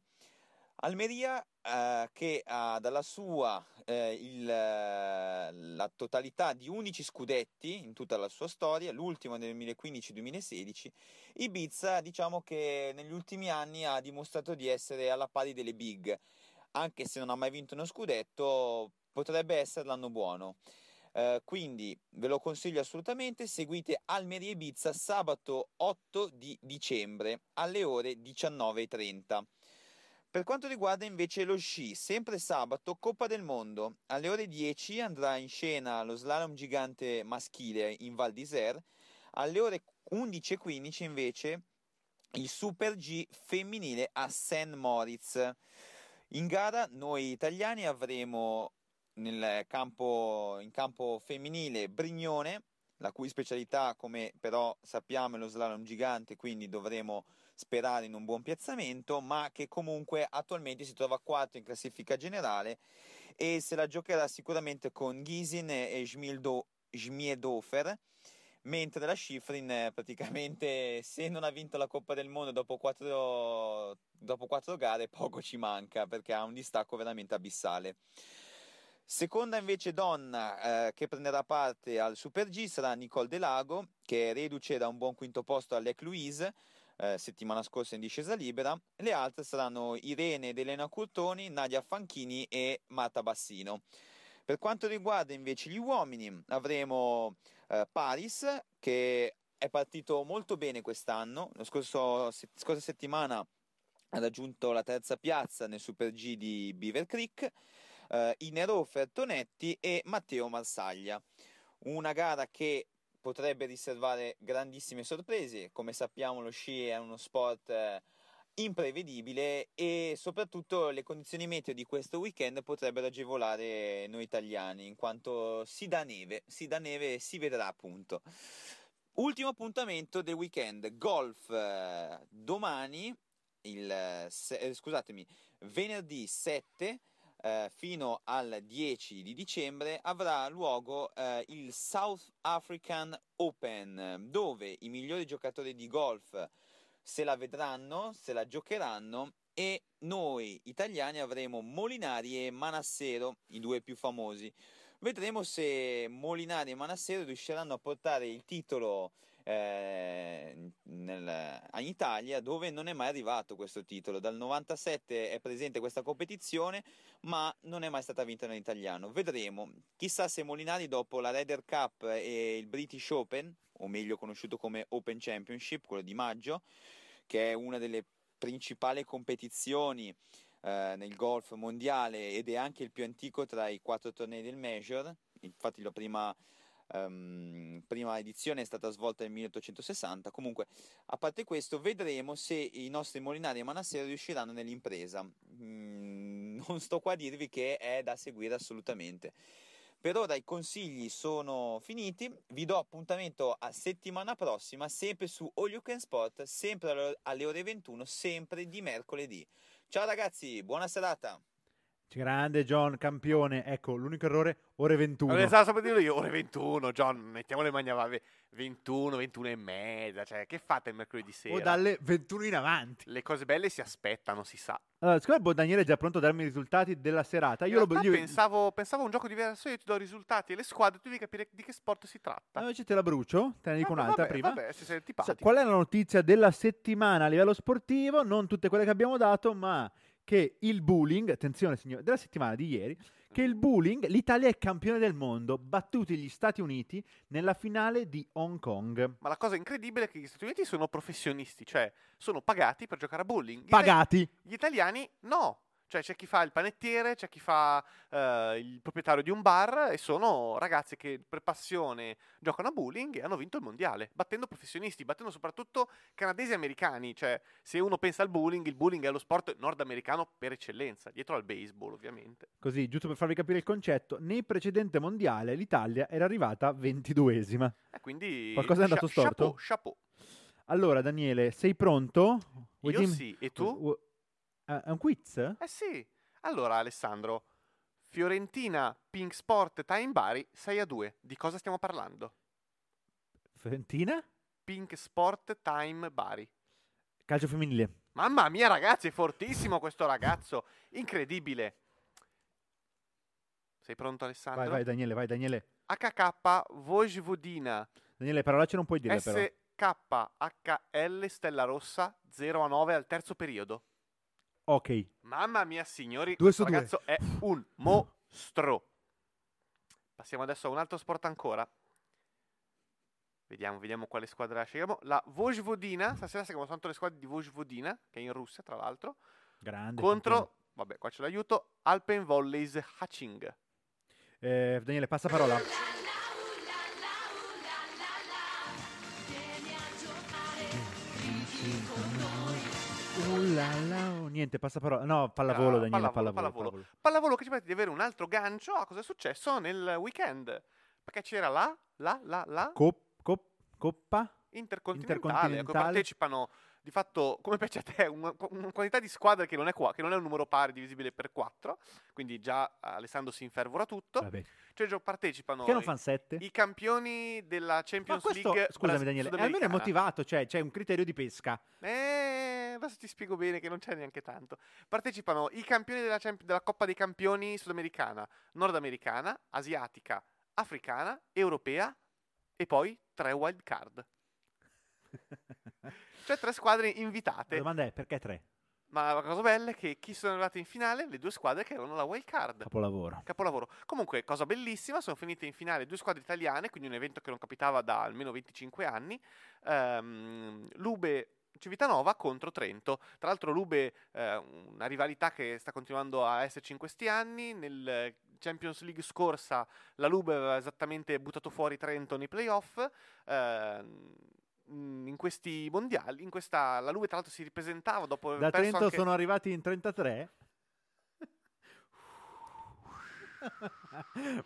Almeria che ha dalla sua la totalità di 11 scudetti in tutta la sua storia, l'ultimo nel 2015-2016. Ibiza, diciamo che negli ultimi anni ha dimostrato di essere alla pari delle big, anche se non ha mai vinto uno scudetto, potrebbe essere l'anno buono. Quindi ve lo consiglio assolutamente, seguite Almeria Ibiza sabato 8 di dicembre alle ore 19:30. Per quanto riguarda invece lo sci, sempre sabato, Coppa del Mondo. Alle ore 10 andrà in scena lo slalom gigante maschile in Val d'Isère. Alle ore 11:15 invece il Super G femminile a St. Moritz. In gara noi italiani avremo in campo femminile Brignone, la cui specialità, come però sappiamo, è lo slalom gigante, quindi dovremo sperare in un buon piazzamento, ma che comunque attualmente si trova quarto in classifica generale e se la giocherà sicuramente con Ghisin e Schmiedofer, mentre la Schifrin praticamente, se non ha vinto la Coppa del Mondo dopo quattro gare, poco ci manca, perché ha un distacco veramente abissale. Seconda invece donna che prenderà parte al Super G sarà Nicole De Lago, che è reduce da un buon quinto posto all'Ecluise settimana scorsa in discesa libera. Le altre saranno Irene ed Elena Curtoni, Nadia Fanchini e Marta Bassino. Per quanto riguarda invece gli uomini, avremo Paris, che è partito molto bene quest'anno. Scorsa settimana ha raggiunto la terza piazza nel Super G di Beaver Creek, Inerofer Tonetti e Matteo Marsaglia. Una gara che potrebbe riservare grandissime sorprese. Come sappiamo, lo sci è uno sport imprevedibile e soprattutto le condizioni meteo di questo weekend potrebbero agevolare noi italiani, in quanto si dà neve e si vedrà appunto. Ultimo appuntamento del weekend, golf, domani, venerdì 7 fino al 10 di dicembre avrà luogo il South African Open, dove i migliori giocatori di golf se la vedranno, se la giocheranno, e noi italiani avremo Molinari e Manassero, i due più famosi. Vedremo se Molinari e Manassero riusciranno a portare il titolo in Italia, dove non è mai arrivato questo titolo. Dal 97 è presente questa competizione, ma non è mai stata vinta da un italiano. Vedremo, chissà se Molinari, dopo la Ryder Cup e il British Open, o meglio conosciuto come Open Championship, quello di maggio, che è una delle principali competizioni nel golf mondiale ed è anche il più antico tra i 4 tornei del Major. Infatti la prima edizione è stata svolta nel 1860. Comunque, a parte questo, vedremo se i nostri Molinari e Manassero riusciranno nell'impresa. Non sto qua a dirvi che è da seguire assolutamente. Per ora i consigli sono finiti, vi do appuntamento a settimana prossima, sempre su All You Can Sport, sempre alle ore 21, sempre di mercoledì. Ciao ragazzi, buona serata! Grande John, campione. Ecco, l'unico errore, ore 21. Non stavo per dirlo io, ore 21, John, mettiamo le mani avanti, 21, 21 e mezza, cioè che fate il mercoledì sera? O dalle 21 in avanti. Le cose belle si aspettano, si sa. Allora, siccome Daniele è già pronto a darmi i risultati della serata, pensavo a un gioco diverso, io ti do i risultati e le squadre, tu devi capire di che sport si tratta. Allora invece te la brucio, te ne dico un'altra prima. Vabbè, se sei antipatico. Qual è la notizia della settimana a livello sportivo? Non tutte quelle che abbiamo dato, ma... che il bowling, attenzione signore, della settimana di ieri, che il bowling, l'Italia è campione del mondo, battuti gli Stati Uniti nella finale di Hong Kong. Ma la cosa incredibile è che gli Stati Uniti sono professionisti, cioè sono pagati per giocare a bowling. Pagati? Gli italiani no, cioè c'è chi fa il panettiere, c'è chi fa il proprietario di un bar, e sono ragazzi che per passione giocano a bowling e hanno vinto il mondiale, battendo professionisti, battendo soprattutto canadesi e americani. Cioè, se uno pensa al bowling, il bowling è lo sport nordamericano per eccellenza, dietro al baseball ovviamente. Così, giusto per farvi capire il concetto, nel precedente mondiale l'Italia era arrivata 22esima. Quindi qualcosa è andato storto? Chapeau. Allora Daniele, sei pronto? Io sì, e tu? È un quiz? Eh sì. Allora Alessandro, Fiorentina Pink Sport Time Bari 6-2. Di cosa stiamo parlando? Fiorentina? Pink Sport Time Bari. Calcio femminile. Mamma mia ragazzi, è fortissimo questo ragazzo. Incredibile. Sei pronto Alessandro? Vai Daniele, vai Daniele. HK Vojvodina. Daniele, parolacce non puoi dire però. SKHL Stella Rossa 0-9 al terzo periodo. Ok. Mamma mia signori, questo ragazzo è un mostro. Passiamo adesso a un altro sport ancora. Vediamo quale squadra scegliamo. La Vojvodina, stasera seguiamo tanto le squadre di Vojvodina, che è in Russia tra l'altro. Grande. Contro, vabbè qua c'è l'aiuto, Alpen Volleys Haching. Daniele, passa parola. Niente, passa parola. No, pallavolo, Daniele, pallavolo. Pallavolo che ci permette di avere un altro gancio a cosa è successo nel weekend. Perché c'era la Coppa Intercontinentale, a cui partecipano di fatto, come piace a te, una quantità di squadre che non è un numero pari divisibile per 4. Quindi già Alessandro si infervora tutto. Vabbè. Cioè già partecipano i campioni della Champions League. Scusami Daniele, almeno è motivato, cioè c'è un criterio di pesca. Adesso ti spiego bene che non c'è neanche tanto. Partecipano i campioni della Coppa dei Campioni sudamericana, nordamericana, asiatica, africana, europea e poi 3 wild card. Cioè 3 squadre invitate. La domanda è perché 3? Ma la cosa bella è che chi sono arrivate in finale? Le due squadre che erano la wild card. Capolavoro. Comunque, cosa bellissima, sono finite in finale 2 squadre italiane, quindi un evento che non capitava da almeno 25 anni. Lube Civitanova contro Trento. Tra l'altro Lube, una rivalità che sta continuando a esserci in questi anni. Nel Champions League scorsa la Lube aveva esattamente buttato fuori Trento nei playoff. In questi mondiali, la Lube tra l'altro si ripresentava dopo da Trento sono arrivati in 33.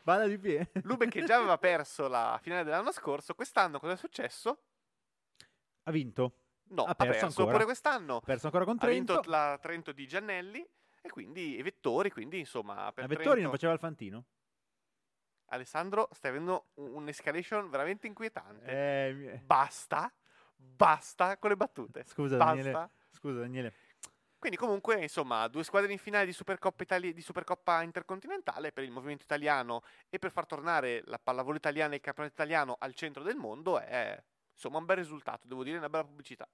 Bada di piedi. Lube che già aveva perso la finale dell'anno scorso, quest'anno cosa è successo? Ha vinto. No, ha perso ancora. Pure quest'anno. Ha perso ancora con Trento. Ha vinto la Trento di Giannelli e quindi e Vettori, quindi insomma per Vettori Trento... non faceva il fantino. Alessandro, stai avendo un'escalation veramente inquietante. Basta con le battute. Scusa Daniele. Quindi comunque, insomma, due squadre in finale di Supercoppa di Supercoppa Intercontinentale per il movimento italiano e per far tornare la pallavolo italiana e il campionato italiano al centro del mondo è, insomma, un bel risultato, devo dire, una bella pubblicità.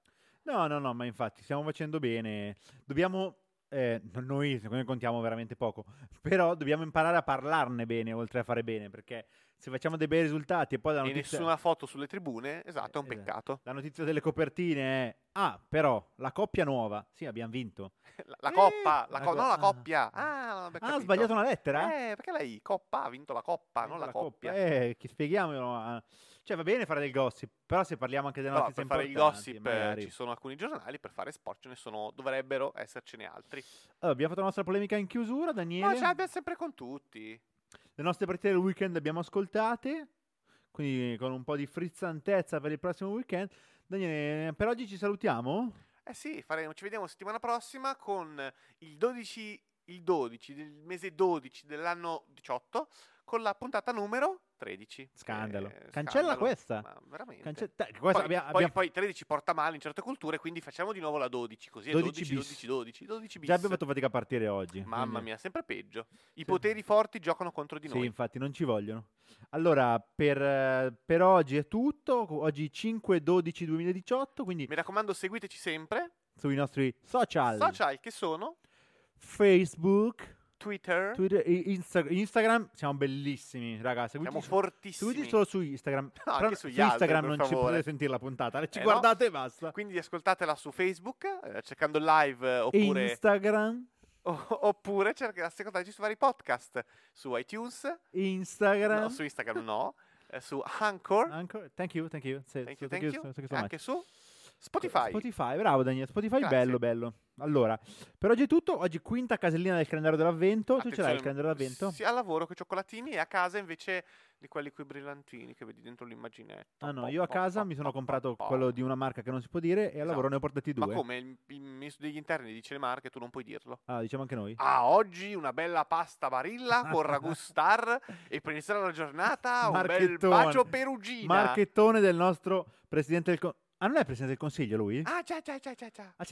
No, ma infatti stiamo facendo bene. Dobbiamo... Noi contiamo veramente poco, però dobbiamo imparare a parlarne bene oltre a fare bene, perché se facciamo dei bei risultati e poi la notizia... e nessuna foto sulle tribune, esatto, è un peccato. La notizia delle copertine è però la coppia nuova, sì, abbiamo vinto la coppa. Ho sbagliato una lettera? Perché lei coppa ha vinto la coppa, non la coppia. Che spieghiamolo, cioè va bene fare del gossip, però se parliamo anche della notizia importante, per fare il gossip magari... ci sono alcuni giornali, per fare sport ce ne sono, dovrebbero essercene altri. Allora, abbiamo fatto la nostra polemica in chiusura, Daniele. No, ce l'abbiamo sempre con tutti. Le nostre partite del weekend le abbiamo ascoltate, quindi con un po' di frizzantezza per il prossimo weekend. Daniele, per oggi ci salutiamo? Eh sì, ci vediamo settimana prossima con il 12 del mese 12 dell'anno 18 con la puntata numero 13. Scandalo. Cancella questa. Ma veramente. Poi 13 porta male in certe culture, quindi facciamo di nuovo la 12, così è 12 bis. Già abbiamo fatto fatica a partire oggi. Mamma mia, sempre peggio. I poteri forti giocano contro di noi. Sì, infatti, non ci vogliono. Allora, per oggi è tutto. Oggi 5/12/2018, quindi... mi raccomando, seguiteci sempre. Sui nostri social. Social che sono... Facebook... Twitter, Instagram, siamo bellissimi, raga. Seguiteci, siamo fortissimi. Seguiteci solo su Instagram. No, anche su Instagram non ci potete sentire la puntata. Ci guardate e basta. Quindi ascoltatela su Facebook, cercando live, oppure Instagram. Oppure ascoltateci su vari podcast, su iTunes, Instagram. No, su Instagram no. Su Anchor. Thank you. Thank you. So anche su Spotify, bravo Daniele. Spotify, grazie. Bello. Allora, per oggi è tutto. Oggi quinta casellina del calendario dell'avvento. Attenzione, tu ce l'hai il calendario dell'avvento? Sì, al lavoro con i cioccolatini e a casa invece di quelli coi brillantini che vedi dentro l'immaginetto. Ah no, io a casa mi sono comprato quello di una marca che non si può dire e al lavoro ne ho portati due. Ma come? Il ministro degli interni dice le marche, tu non puoi dirlo. Ah, diciamo anche noi. Ah, oggi una bella pasta Barilla con ragù star e per iniziare la giornata un bel bacio perugina. Marchettone del nostro presidente del Consiglio. Ah, non è presidente del Consiglio lui? Ah, già. Ah,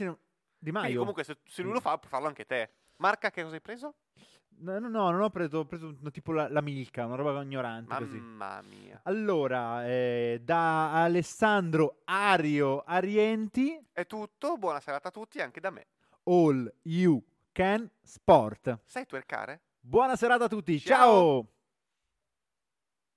Di Maio. Quindi comunque se lui lo fa, puoi farlo anche te. Marca, che cosa hai preso? No, non ho preso. Ho preso tipo la Milka, una roba ignorante. Mamma così. Mia. Allora, da Alessandro Ario Arienti è tutto. Buona serata a tutti, anche da me. All You Can Sport. Sai twerkare? Buona serata a tutti, ciao!